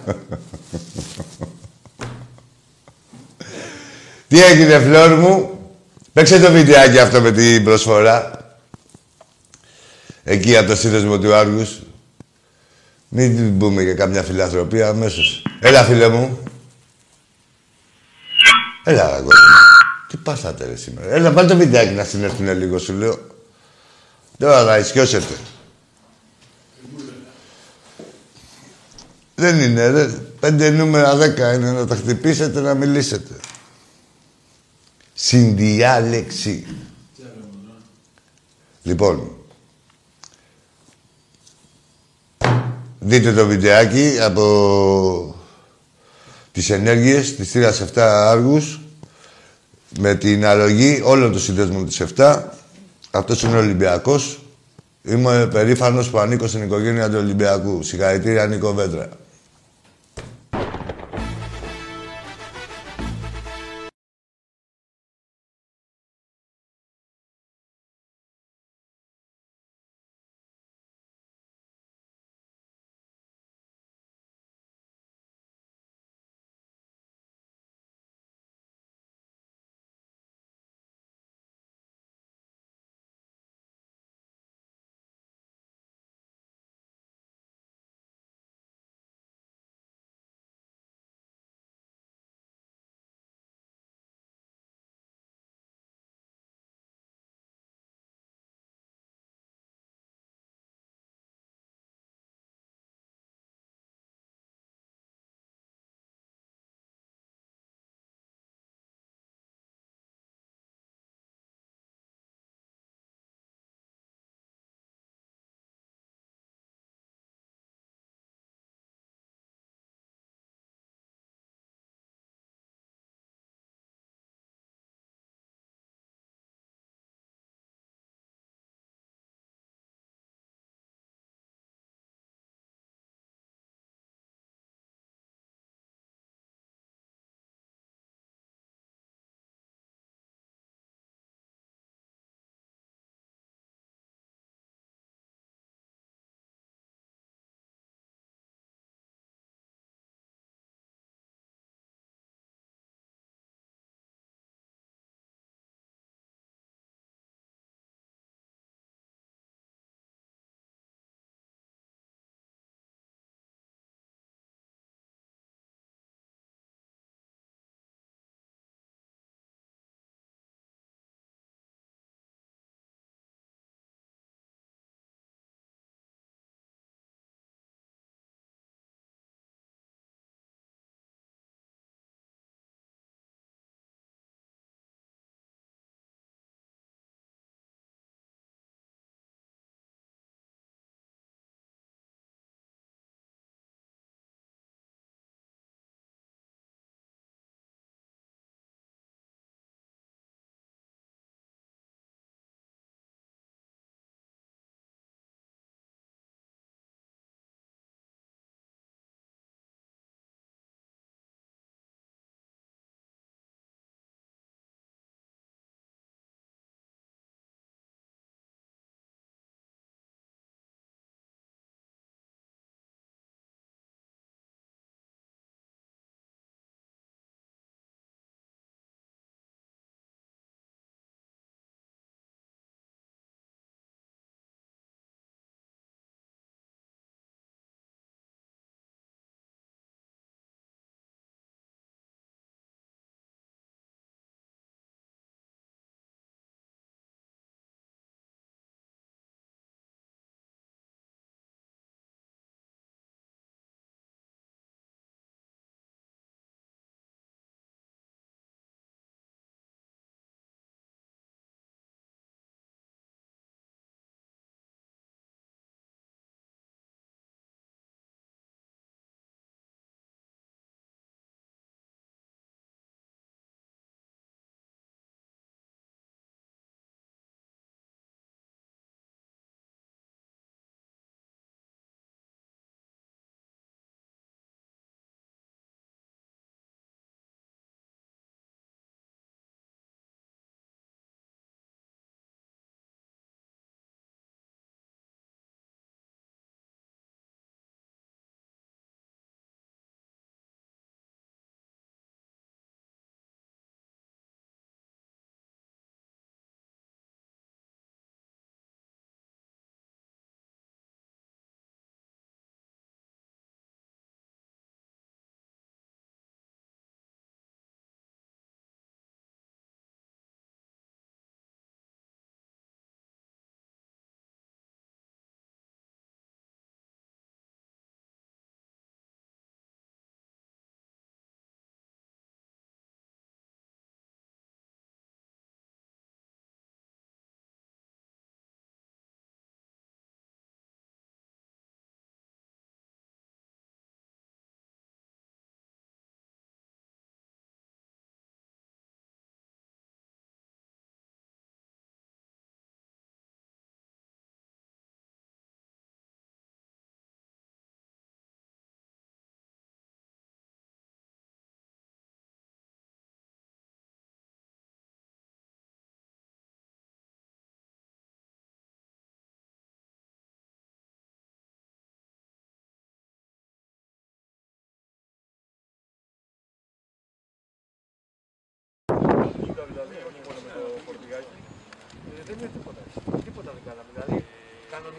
Τι έγινε, Φλόρ μου. Παίξε το βιντεάκι αυτό με την προσφορά. Εκεί από το σύνδεσμο του Άργους. Μην μπούμε για καμιά φιλανθρωπία αμέσως. Έλα, φίλε μου. Έλα, αγόρι μου. Τι πάθατε, ρε, σήμερα. Έλα, πάλι το βιντεάκι να συνέρθουνε λίγο, σου λέω. Τώρα θα ισιώσετε. Δεν είναι, ρε. 5 νούμερα 10 είναι να τα χτυπήσετε, να μιλήσετε. Συνδιάλεξη. Λοιπόν, δείτε το βιντεάκι από τις ενέργειες της θύρας 7 Άργους με την αλλογή όλων των συνδέσμων της 7. Αυτός είναι ο Ολυμπιακός. Είμαι περήφανος που ανήκω στην οικογένεια του Ολυμπιακού. Συγχαρητήρια, Νίκο Βέντρα.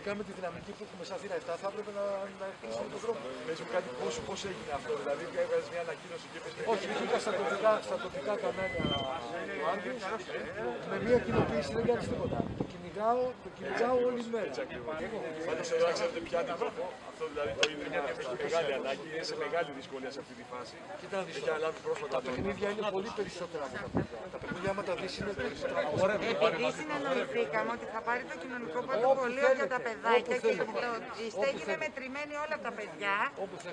Γενικά με τη δυναμική που έχουμε σαν Αθήνα 7 θα έπρεπε να χτίσουμε τον δρόμο. Πες μου κάτι, πώς έγινε αυτό, δηλαδή έβγαζε μια ανακοίνωση και πες. Όχι, πήγα στα τοπικά κανάλια του Άγγλους με μια κοινοποίηση, δεν κάνεις τίποτα. Το κυνηγάω όλη μέρα. Πάντως εδώ να ξέρετε πια την τρόπο, αυτό δηλαδή το ίδρυμα έχει μεγάλη ανάγκη, είναι σε μεγάλη δυσκολία σε αυτή τη φάση. Τα παιχνίδια είναι πολύ περισσότερα από τα παιδιά. Τα παιχνίδια άμα τα δεις είναι περισσότερα. Επειδή συνεννοηθήκαμε ότι θα πάρει το κοινωνικό πρωτοβολείο για τα παιδάκια και η στέγη είναι μετρημένη όλα από τα παιδιά,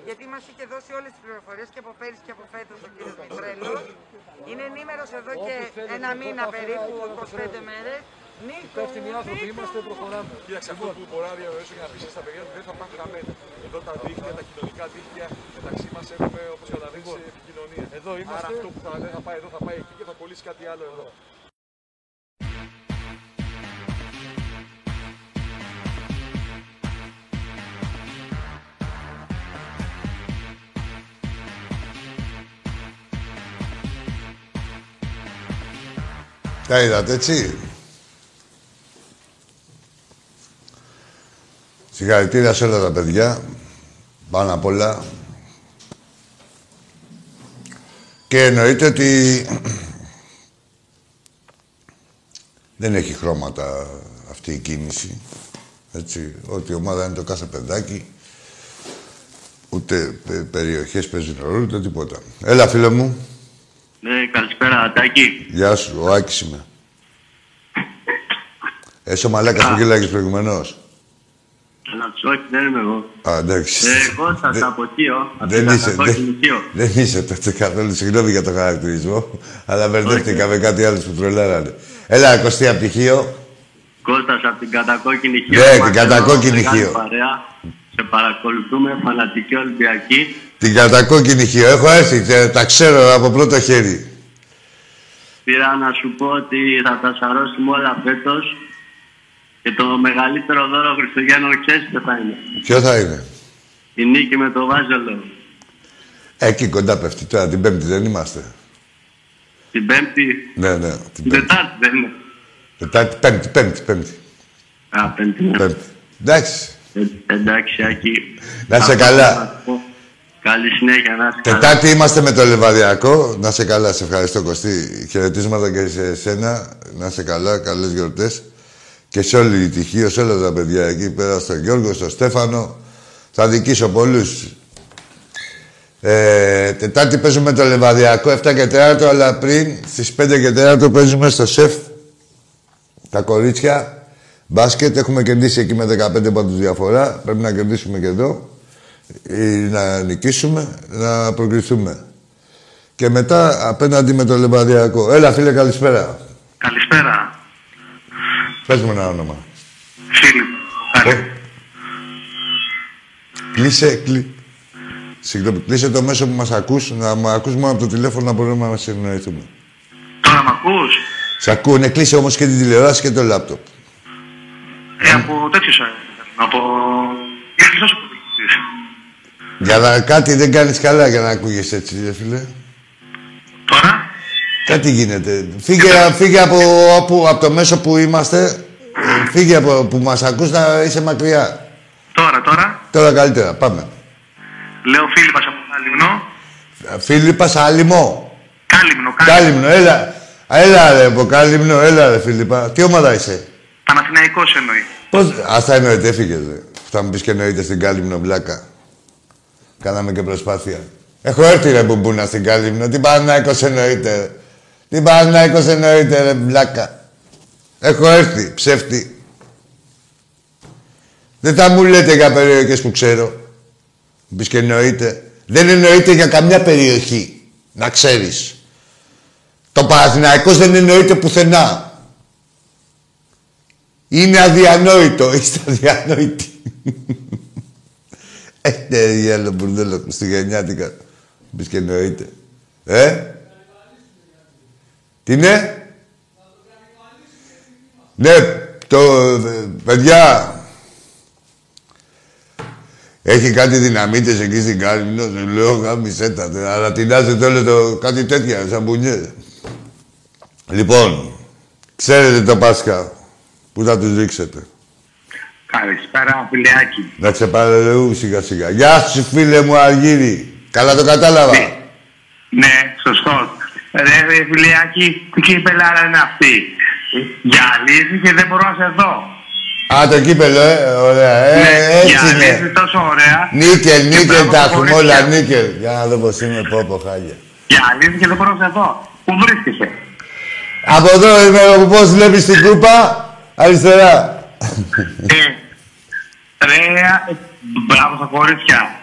γιατί μας είχε δώσει όλες τις πληροφορίες και από πέρυσι και από φέτος ο κ. Μητρέλος. Είναι ενήμερος εδώ και ένα μήνα περίπου, 25 μέρες. Υπεύθυνοι άνθρωποι είμαστε, προχωράμε. Κοίταξε, αυτό που μπορώ να διαβεβαιώσω για να πείσετε στα παιδιά ότι δεν θα πάνε χαμένα. Εδώ τα δίκτυα, τα κοινωνικά δίκτυα μεταξύ μας έχουμε, όπως καταλαβαίνεις, επικοινωνία. Εδώ είμαστε. Άρα αυτό που θα πάει εδώ θα πάει εκεί και θα κολλήσει κάτι άλλο εδώ. Τα είδατε έτσι. Συγχαρητήρια σε όλα τα παιδιά, πάνω απ' όλα. Και εννοείται ότι δεν έχει χρώματα αυτή η κίνηση, έτσι. Ότι η ομάδα είναι το κάθε παιδάκι, ούτε περιοχές παίζουν ρόλο, ούτε τίποτα. Έλα, φίλε μου. Ναι, καλησπέρα, Αντάκη. Γεια σου, ο Άκης είμαι. Έσο μαλάκας που γελάγες προηγουμένως. Όχι, δεν είμαι εγώ. Α, εντάξει. Κώστας από Κίο. Δεν είσαι τότε καθόλου. Συγγνώμη για το χαρακτηρισμό, αλλά μπερδεύτηκα με κάτι άλλο που τρελάρανε. Έλα, Κωστή, από τη Κίο. Κώστας από την κατακόκκινη Κίο. Ναι, την κατακόκκινη Κίο. Σε παρακολουθούμε, φανατική Ολυμπιακή. Την κατακόκκινη Κίο. Έχω έρθει, τα ξέρω από πρώτο χέρι. Πήρα να σου πω ότι θα τα σαρώσουμε όλα φέτος. Και το μεγαλύτερο δώρο Χριστουγέννων, ξέρεις ποιο θα είναι. Ποιο θα είναι? Η νίκη με το Βάζελο. Εκεί κοντά πέφτει τώρα, την Πέμπτη δεν είμαστε. Την Πέμπτη? Ναι. Την Τετάρτη δεν είναι. Τετάρτη, Πέμπτη. Α, Πέμπτη. Ναι. Πέμπτη. Εντάξει. Εντάξει, Άκη. Να σε καλά. Καλή συνέχεια, να σε καλά. Τετάρτη είμαστε με το Λεβαδιακό. Να σε καλά, σε ευχαριστώ, Κωστή. Χαιρετίσματα και σε εσένα. Να σε καλά, καλές γιορτές. Και σε όλη τη Χίο, σε όλα τα παιδιά εκεί πέρα, στον Γιώργο, στον Στέφανο. Θα δικήσω πολλούς. Τετάρτη παίζουμε το Λεβαδιακό, 7 και 4, αλλά πριν στις 5 και 4 παίζουμε στο ΣΕΦ. Τα κορίτσια, μπάσκετ, έχουμε κερδίσει εκεί με 15 πόντους διαφορά. Πρέπει να κερδίσουμε και εδώ, να νικήσουμε, να προκριθούμε. Και μετά απέναντι με το Λεβαδιακό. Έλα φίλε, καλησπέρα. Καλησπέρα. Πες μου ένα όνομα. Φίλιππ. Κλείσε το μέσο που μας ακούς, να με ακούς μόνο από το τηλέφωνο να μπορούμε να συνεννοηθούμε. Τώρα με ακούς? Σ' ακούω, ναι, κλείσε όμως και την τηλεόραση και το λάπτοπ. Από τέτοιος έκλεισες που κλείσεις. Για να κάτι δεν κάνεις καλά για να ακούγεσαι έτσι, δε φίλε. Τώρα. Κάτι γίνεται. Φύγε από το μέσο που είμαστε, φύγε από που μας ακούς να είσαι μακριά. Τώρα. Τώρα καλύτερα, πάμε. Λέω Φίλιππας από Άλυμνο. Φίλιππας Άλυμνο. Κάλυμνο, έλα. Έλα ρε από Κάλυμνο, έλα ρε Φίλιππα. Τι ομάδα είσαι? Παναθηναϊκός εννοεί. Πώς, ας τα εννοείται, έφυγες ρε. Θα μου πεις και εννοείται στην Κάλυμνο, μπλάκα. Κάναμε και προσπάθεια. Έχω έρθει ρε μπουμπούνα στην Κάλυμνο, τι Παναθηναϊκός εννοείται. Τι Παναθηναϊκός εννοείται, ρε μπλάκα. Έχω έρθει, ψεύτη. Δεν τα μου λέτε για περιοχές που ξέρω. Μου πεις και εννοείται. Δεν εννοείται για καμιά περιοχή, να ξέρεις. Το Παναθηναϊκός δεν εννοείται πουθενά. Είναι αδιανόητο, είστε αδιανόητοι. Έχετε γέλο μπουρδέλο χριστουγεννιάτικα. Μου πεις και εννοείται. Τι ναι? Ναι, το... παιδιά... Έχει κάτι δυναμίτες εκεί στην Κάλυμνο, σου λέω, γάμισε τα, αλλά τεινάζεται όλο το... κάτι τέτοια, σαμπουνιές. Λοιπόν, ξέρετε το Πάσχα, που θα τους δείξετε. Καλησπέρα, φιλεάκι. Να ξεπαρελαιού σιγά σιγά. Γεια σου, φίλε μου, Αργύρη. Καλά το κατάλαβα. Ναι, σωστό. Ρε, φιλεάκι, τι κύπελα είναι αυτή. Γυαλίζει και δεν μπορώ να σε δω. Α, το κύπελο, ωραία. Έτσι είναι. Τόσο ωραία. Νίκελ, νίκελ, τα έχουμε όλα, νίκελ. Για να δω πώς είμαι, πόπο, χάλια. Γυαλίζει και δεν μπορώ να σε δω. Πού βρίσκεσαι? Από εδώ είμαι, όπως βλέπεις την κούπα, αριστερά. Ρε, μπράβο στα κορίτσια.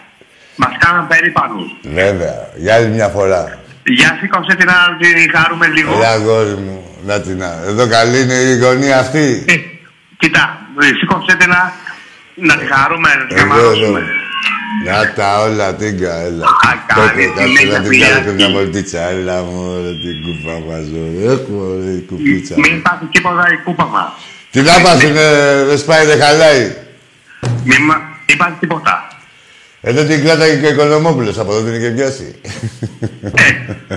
Μας κάναν περίπανους. Βέβαια, για άλλη μια φορά. Για σήκωσε την να την χαρούμε λίγο. Ωραία, αγόρι μου, να την άρω. Εδώ καλή είναι η γωνία αυτή. Κοίτα, σήκωσε την να την χαρούμε, να την χαρούμε. Για τα όλα, τίγκα, έλα. Κάτσε να την κάνω και μια μολτίτσα. Έλα, μωρέ, την κούπα μας, μωρέ. Έχουμε η κουπίτσα. Μην πάθει τίποτα η κούπα μας. Τι να πάθει, δεν σπάει, δεν χαλάει. Μην πάθει τίποτα. Εδώ την κλάταγε και ο Οικονομόπουλος, από εδώ την είχε πιάσει.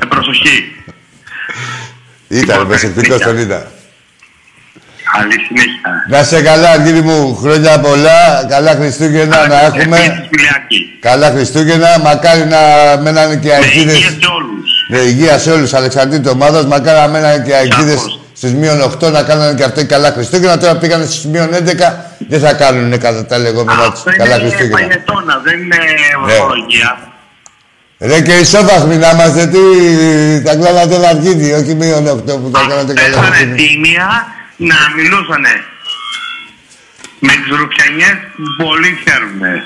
Προσοχή. Ήταν προσεκτικός, τον ήταν. Καλή συνέχεια. Να είσαι καλά, κύριε μου. Χρόνια πολλά. Καλά Χριστούγεννα να έχουμε. Καλά Χριστούγεννα. Μακάρι να μένανε και αεκίδες. Με υγεία σε όλους. Με υγεία σε όλους, ανεξαρτήτως ομάδας. Μακάρι να μένανε και αεκίδες στις μείον 8 να κάνανε και αυτοί καλά Χριστούγεννα. Τώρα πήγανε στις μείον 11. Δεν θα κάνουν κατά τα λεγόμενα τους καλά Χριστούγεννα. Είναι παγετώνα, δεν είναι ορολογία. Ρε και ισόβαθμοι να είμαστε, τι τα κάνατε Λαργίδι, όχι μείον 8 που τα κάνατε καλά Χριστούγεννα. Να μιλούσανε. Με τις ρουξιανιές πολύ χαίρομαι.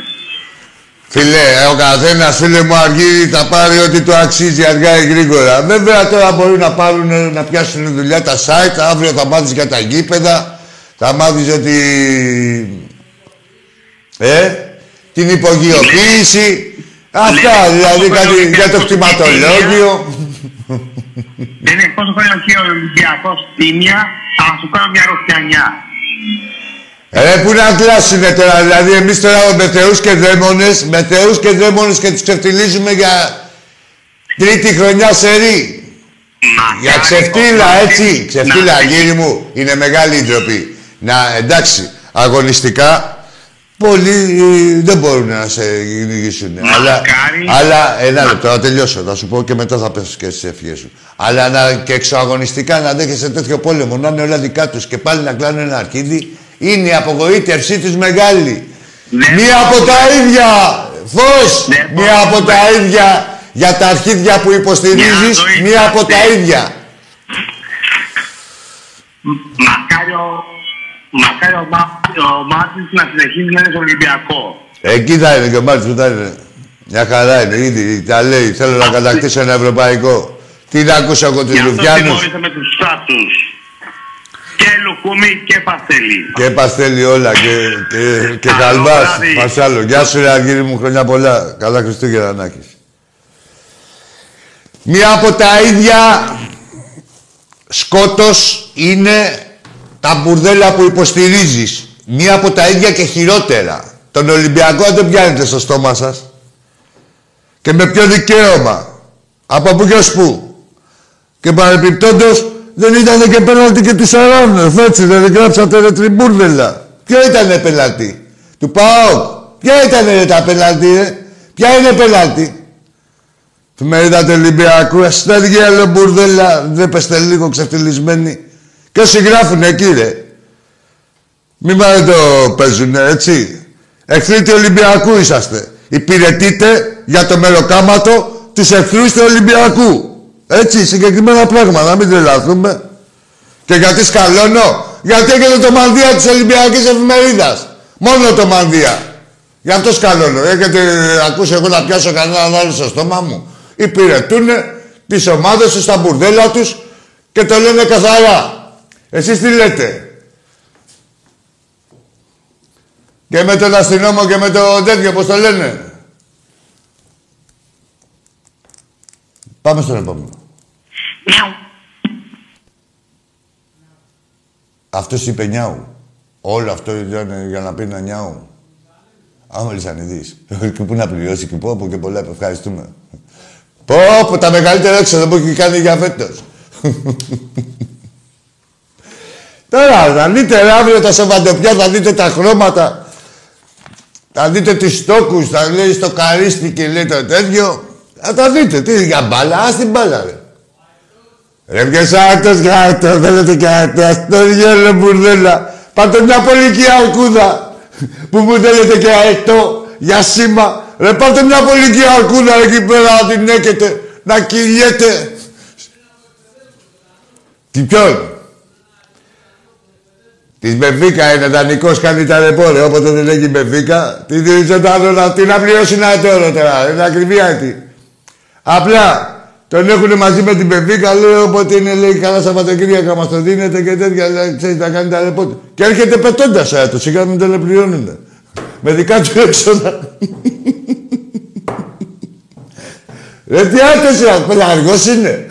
Φίλε, ο καθένας, φίλε μου, Αργύρι, θα πάρει ό,τι του αξίζει αργά ή γρήγορα. Βέβαια τώρα μπορούν να πάρουν, να πιάσουν δουλειά τα site, αύριο θα μάθεις για τα γήπεδα, θα μάθεις ότι... την υπογειοποίηση. Αυτά, δηλαδή κάτι για το κτηματολόγιο. Δεν είναι πόσο φαίνεται ο Ολυμπιακός τίμια. Θα σου κάνω μια ρουφιανιά. Ρε, πού να κλάσουνε τώρα, δηλαδή εμείς τώρα με θεούς και δαίμονες, με θεούς και δαίμονες και τους ξεφτυλίζουμε για τρίτη χρονιά σερί. Για ξεφτύλα, έτσι, ξεφτύλα, γύρι μου, είναι μεγάλη η ντροπή. Να, εντάξει, αγωνιστικά, πολλοί δεν μπορούν να σε κυνηγήσουν. Αλλά, ένα λεπτό, να τελειώσω, θα σου πω και μετά θα πέσω και στις ευχές σου. Αλλά και εξωαγωνιστικά να δέχεσαι τέτοιο πόλεμο, να είναι όλα δικά τους και πάλι να κλάνουν ένα Αρκίδι, είναι η απογοήτευσή τους μεγάλη. Μία από τα ίδια! Φως! Μία από τα ίδια για τα αρχίδια που υποστηρίζεις, μία από τα ίδια. Μακάρι ο Μάρτης να συνεχίζει να είναι Ολυμπιακό. Εκεί θα είναι και ο Μάρτης που θα είναι. Μια χαρά είναι, ήδη τα λέει, θέλω να κατακτήσω ένα ευρωπαϊκό. Τι να ακούσω από τους Λουβιάνους. Για αυτό με τους στάτους. Και λουκούμι και παστέλι. Και παστέλι όλα και καλβάς. Μασάλλο. Γεια σου ρε Αργύρι μου, χρόνια πολλά. Καλά Χριστούγεννα να έχεις. Μία από τα ίδια σκότος είναι τα μπουρδέλα που υποστηρίζεις. Μία από τα ίδια και χειρότερα. Τον Ολυμπιακό δεν τον πιάνετε στο στόμα σας. Και με ποιο δικαίωμα. Από πού και ως πού. Και παρεπιπτόντως, δεν ήτανε και πέναλτι και του Σαράννεφ, έτσι, δεν γράψατε ρε τριμπούρδελα. Ποιο ήτανε πέναλτι, του ΠΑΟΚ. Ποια ήτανε ρε τα πέναλτι, ποια είναι πέναλτι. Του μερίδατε Ολυμπιακού, αστέργεια ρε μπουρδέλα, δεν πεστε λίγο ξεφτυλισμένοι. Και όσοι γράφουνε εκεί ρε. Μη μάλλον το παίζουνε, έτσι. Εχθροί του Ολυμπιακού είσαστε. Υπηρετείτε για το μεροκάματο τους εχθρούς του Ολυμπιακού. Έτσι, συγκεκριμένα πράγματα, να μην τρελαθούμε. Και γιατί σκαλώνω, γιατί έχετε το μανδύα της Ολυμπιακής Εφημερίδας. Μόνο το μανδύα. Γι' αυτό σκαλώνω. Έχετε ακούσει εγώ να πιάσω κανέναν άλλο στο στόμα μου. Υπηρετούνε τις ομάδες τους, τα μπουρδέλα τους και το λένε καθαρά. Εσείς τι λέτε. Και με τον αστυνόμο και με το τέτοιο, πώς το λένε. Πάμε στον επόμενο. Νιάου. Αυτός είπε νιάου. Όλο αυτό ήταν για να πει ένα νιάου. Άμα Λυσανιδής. Και πού να πληρώσει και πού, και πολλά. Ευχαριστούμε. Πω, τα μεγαλύτερα έξοδα που έχει κάνει για φέτος. Τώρα θα δείτε αύριο τα σωματοπιά, θα δείτε τα χρώματα. Θα δείτε τους στόκους, θα λέει στο καρίστηκε, λέει το τέτοιο. Θα τα δείτε, τι για μπάλα, ας την μπάλα ρε. Ρε ποιος άρτος γάρτος, θέλετε και άρτος, το γέλο μπουρδέλα. Πάτε μια πολική αρκούδα που μου θέλετε και αετό για σήμα. Ρε πάτε μια πολική αρκούδα εκεί πέρα να την έκετε, να κυλιέτε. Τι ποιον. Της Μπεβίκα είναι δανεικός, κάνει τα ρεπόρε, όποτε δεν λέγει Μπεβίκα, τη δίνει να την απληρώσει ένα ετώρο τώρα, είναι ακριβία τι. Απλά, τον έχουν μαζί με την Μπεβίκα, λέει όποτε είναι, λέει καλά Σαββατοκύριακα μας το δίνετε και τέτοια, λέει, ξέρεις, να κάνει τα ρεπόρε. Και έρχεται πετώντας έτω, σιγά μην τελεπληρώνουν. Με δικά του έξοδα. Ρε τι άτοση, πελαργός είναι.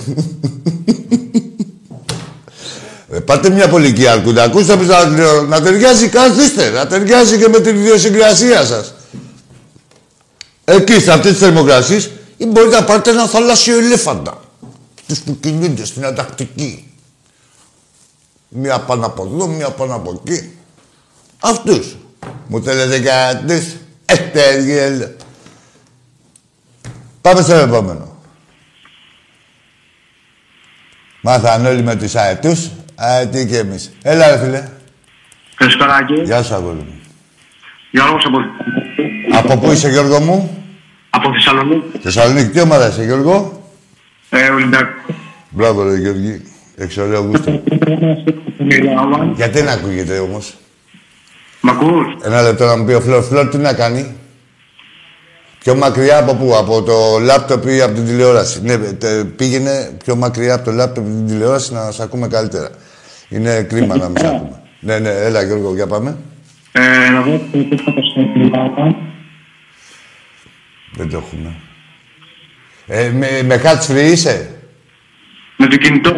Πάτε μια πολική αρκούδα, ακούστε να ταιριάζει, καθίστε, να ταιριάζει και με την ιδιοσυγκρασία σας. Εκεί, σε αυτές τις θερμοκρασίες, ή μπορείτε να πάρετε ένα θαλάσσιο ελέφαντα. Τους που κινούνται στην Ανταρκτική. Μία πάνω από εδώ, μία πάνω από εκεί. Αυτούς. Μου θέλετε κατής, ετέργελ. Πάμε στο επόμενο. Μάθαν όλοι με τους αετούς. Τι και εμείς. Έλα, ρε φίλε. Καλησπέρα. Γεια σου, αγόρι μου. Γιώργος από Θεσσαλονίκη. Από πού είσαι, Γιώργο μου? Από Θεσσαλονίκη. Θεσσαλονίκη, τι ομάδα είσαι, Γιώργο? Ολυμπιακός. Μπράβο, ρε Γιώργη. Εξωρέω γούστο. Γιατί να ακούγεται όμως. Μ' ακούς? Ένα λεπτό να μου πει ο Φλόρ. Φλόρ, τι να κάνει. Πιο μακριά από πού, από το λάπτοπ ή από την τηλεόραση. Ναι, πήγαινε πιο μακριά από το λάπτοπ ή την τηλεόραση να σε ακούμε καλύτερα. Είναι κρίμα να μην σε ακούμε. Ναι, ναι, έλα Γιώργο, για πάμε. Να δω ότι υπήρχε το συνεργάτα. Δεν το έχουμε. Με catch free είσαι? Με το κινητό.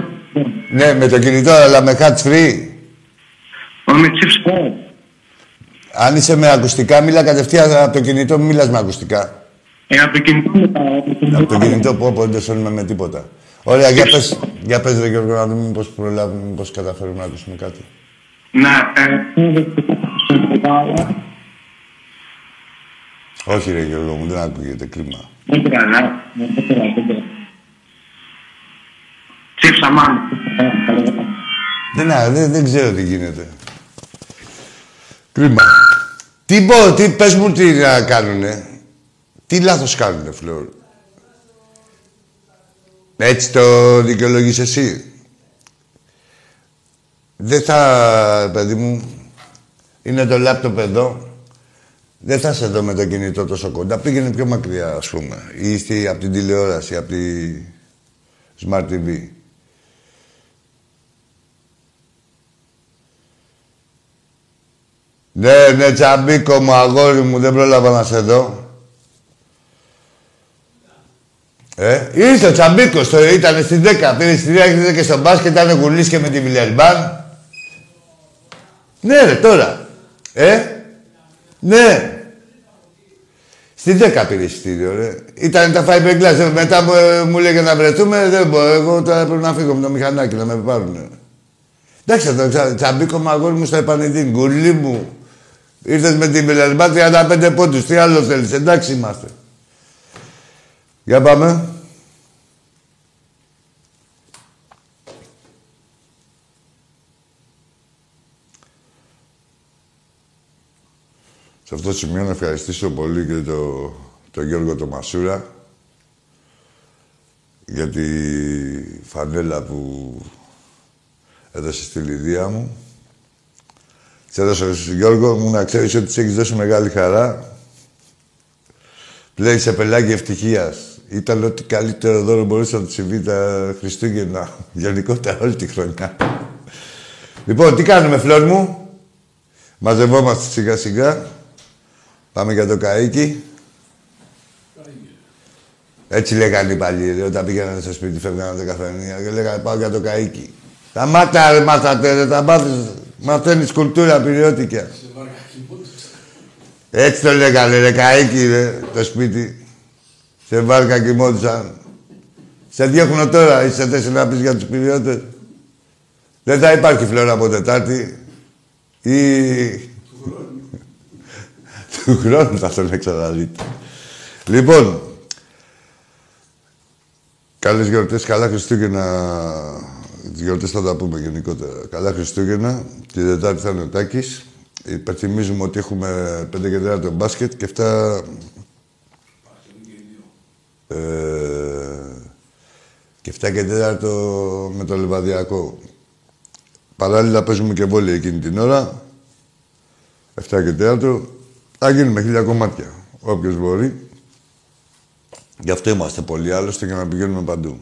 Ναι, με το κινητό, αλλά με catch free. Με chips free. Αν είσαι με ακουστικά, μίλα κατευθείαν από το κινητό, μην μιλάς με ακουστικά. Από το κινητό μετά. Από το κινητό που όποτε δεν σώνουμε με τίποτα. Ωραία, για πες ρε Γιώργο, να δούμε πώς προλάβουμε, πώς καταφέρουμε να ακούσουμε κάτι. Ναι, όχι ρε Γιώργο μου, δεν ακούγεται, κρίμα. Δεν πειράζει, Τσίψα μάλλον. Δεν ξέρω τι γίνεται. Κρίμα. Τι πες μου τι να κάνουνε. Τι λάθος κάνουνε, Φλόρ. Έτσι το δικαιολογείς εσύ. Δεν θα, παιδί μου, είναι το λάπτοπ εδώ. Δεν θα σε δω με το κινητό τόσο κοντά. Πήγαινε πιο μακριά, ας πούμε. Ή από την τηλεόραση, από τη Smart TV. Ναι, ναι, τσαμπίκο μου, αγόρι μου, δεν πρόλαβα να σε δω. Ήρθε ο τσαμπίκος, ήταν στη 10, πήρε στη 10 και στον μπάσκετ, ήταν γουλής και με τη Βιλερμπάν. Ναι, ρε, τώρα. Ναι. Στη 10 πήρε εισιτήριο, ρε. Ήταν τα fiberglass, μετά μου λέγε να βρεθούμε, δεν μπορώ, εγώ τώρα πρέπει να φύγω με το μηχανάκι, να με πάρουνε. Εντάξει, το τσαμπίκο μου, αγόρι μου, στο επανειδήν, γκουλί μου. Ήρθες με την Βιλερμπάν, 35 πόντους, τι άλλο θέλεις, εντάξει είμαστε. Για πάμε. Σε αυτό το σημείο να ευχαριστήσω πολύ και τον Γιώργο Τωμασούρα για τη φανέλα που έδωσε στη Λιδία μου. Της έδωσε στον Γιώργο μου να ξέρεις ότι της έχεις δώσει μεγάλη χαρά. Πλέει σε πελάγι ευτυχίας. Ήταν ό,τι καλύτερο δώρο μπορούσε να του συμβεί τα Χριστούγεννα. Γενικότερα όλη τη χρονιά. Λοιπόν, τι κάνουμε, Φλόρ μου. Μαζευόμαστε σιγά σιγά. Πάμε για το καΐκι. Έτσι λέγανε οι παλιοί. Όταν πήγαιναν στο σπίτι, φεύγανε τα καφενεία και λέγανε πάω για το καΐκι. Τα μάτα ρε, μάθατε ρε, τα μάθεις. Μαθαίνεις κουλτούρα πυριώτικια. Έτσι το λέγανε ρε, καΐκι ρε, το σπίτι. Σε βάρκα κοιμόντουσαν. Σε διώχνω τώρα, είσαι τέσσερα να πεις για τους πυριώτες. Δεν θα υπάρχει φλερ από Τετάρτη ή... του χρόνου θα τον εξαναλύτε. Λοιπόν, καλές γιορτές, καλά Χριστούγεννα. Τις γιορτές θα τα πούμε γενικότερα. Καλά Χριστούγεννα. Τη Δετάρτη θα είναι ο Τάκης. Υπενθυμίζουμε ότι έχουμε 5 και 4 το μπάσκετ και 7... και 7 και 4 με το Λιβαδιακό. Παράλληλα παίζουμε και βόλεϊ εκείνη την ώρα. 7 και 4. Θα γίνουμε 1000 κομμάτια. Όποιος μπορεί. Γι' αυτό είμαστε πολλοί άλλωστε για να πηγαίνουμε παντού.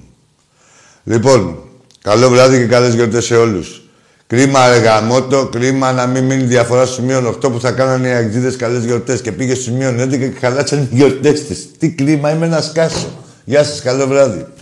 Λοιπόν, καλό βράδυ και καλές γιορτές σε όλους. Κρίμα ρε γαμώτο, κρίμα να μην μείνει διαφορά στους μείον 8 που θα κάνανε οι αγγλίδες καλές γιορτές και πήγε στους μείον 11 και χαλάσανε οι γιορτές της. Τι κρίμα είμαι να σκάσω. Γεια σας, καλό βράδυ.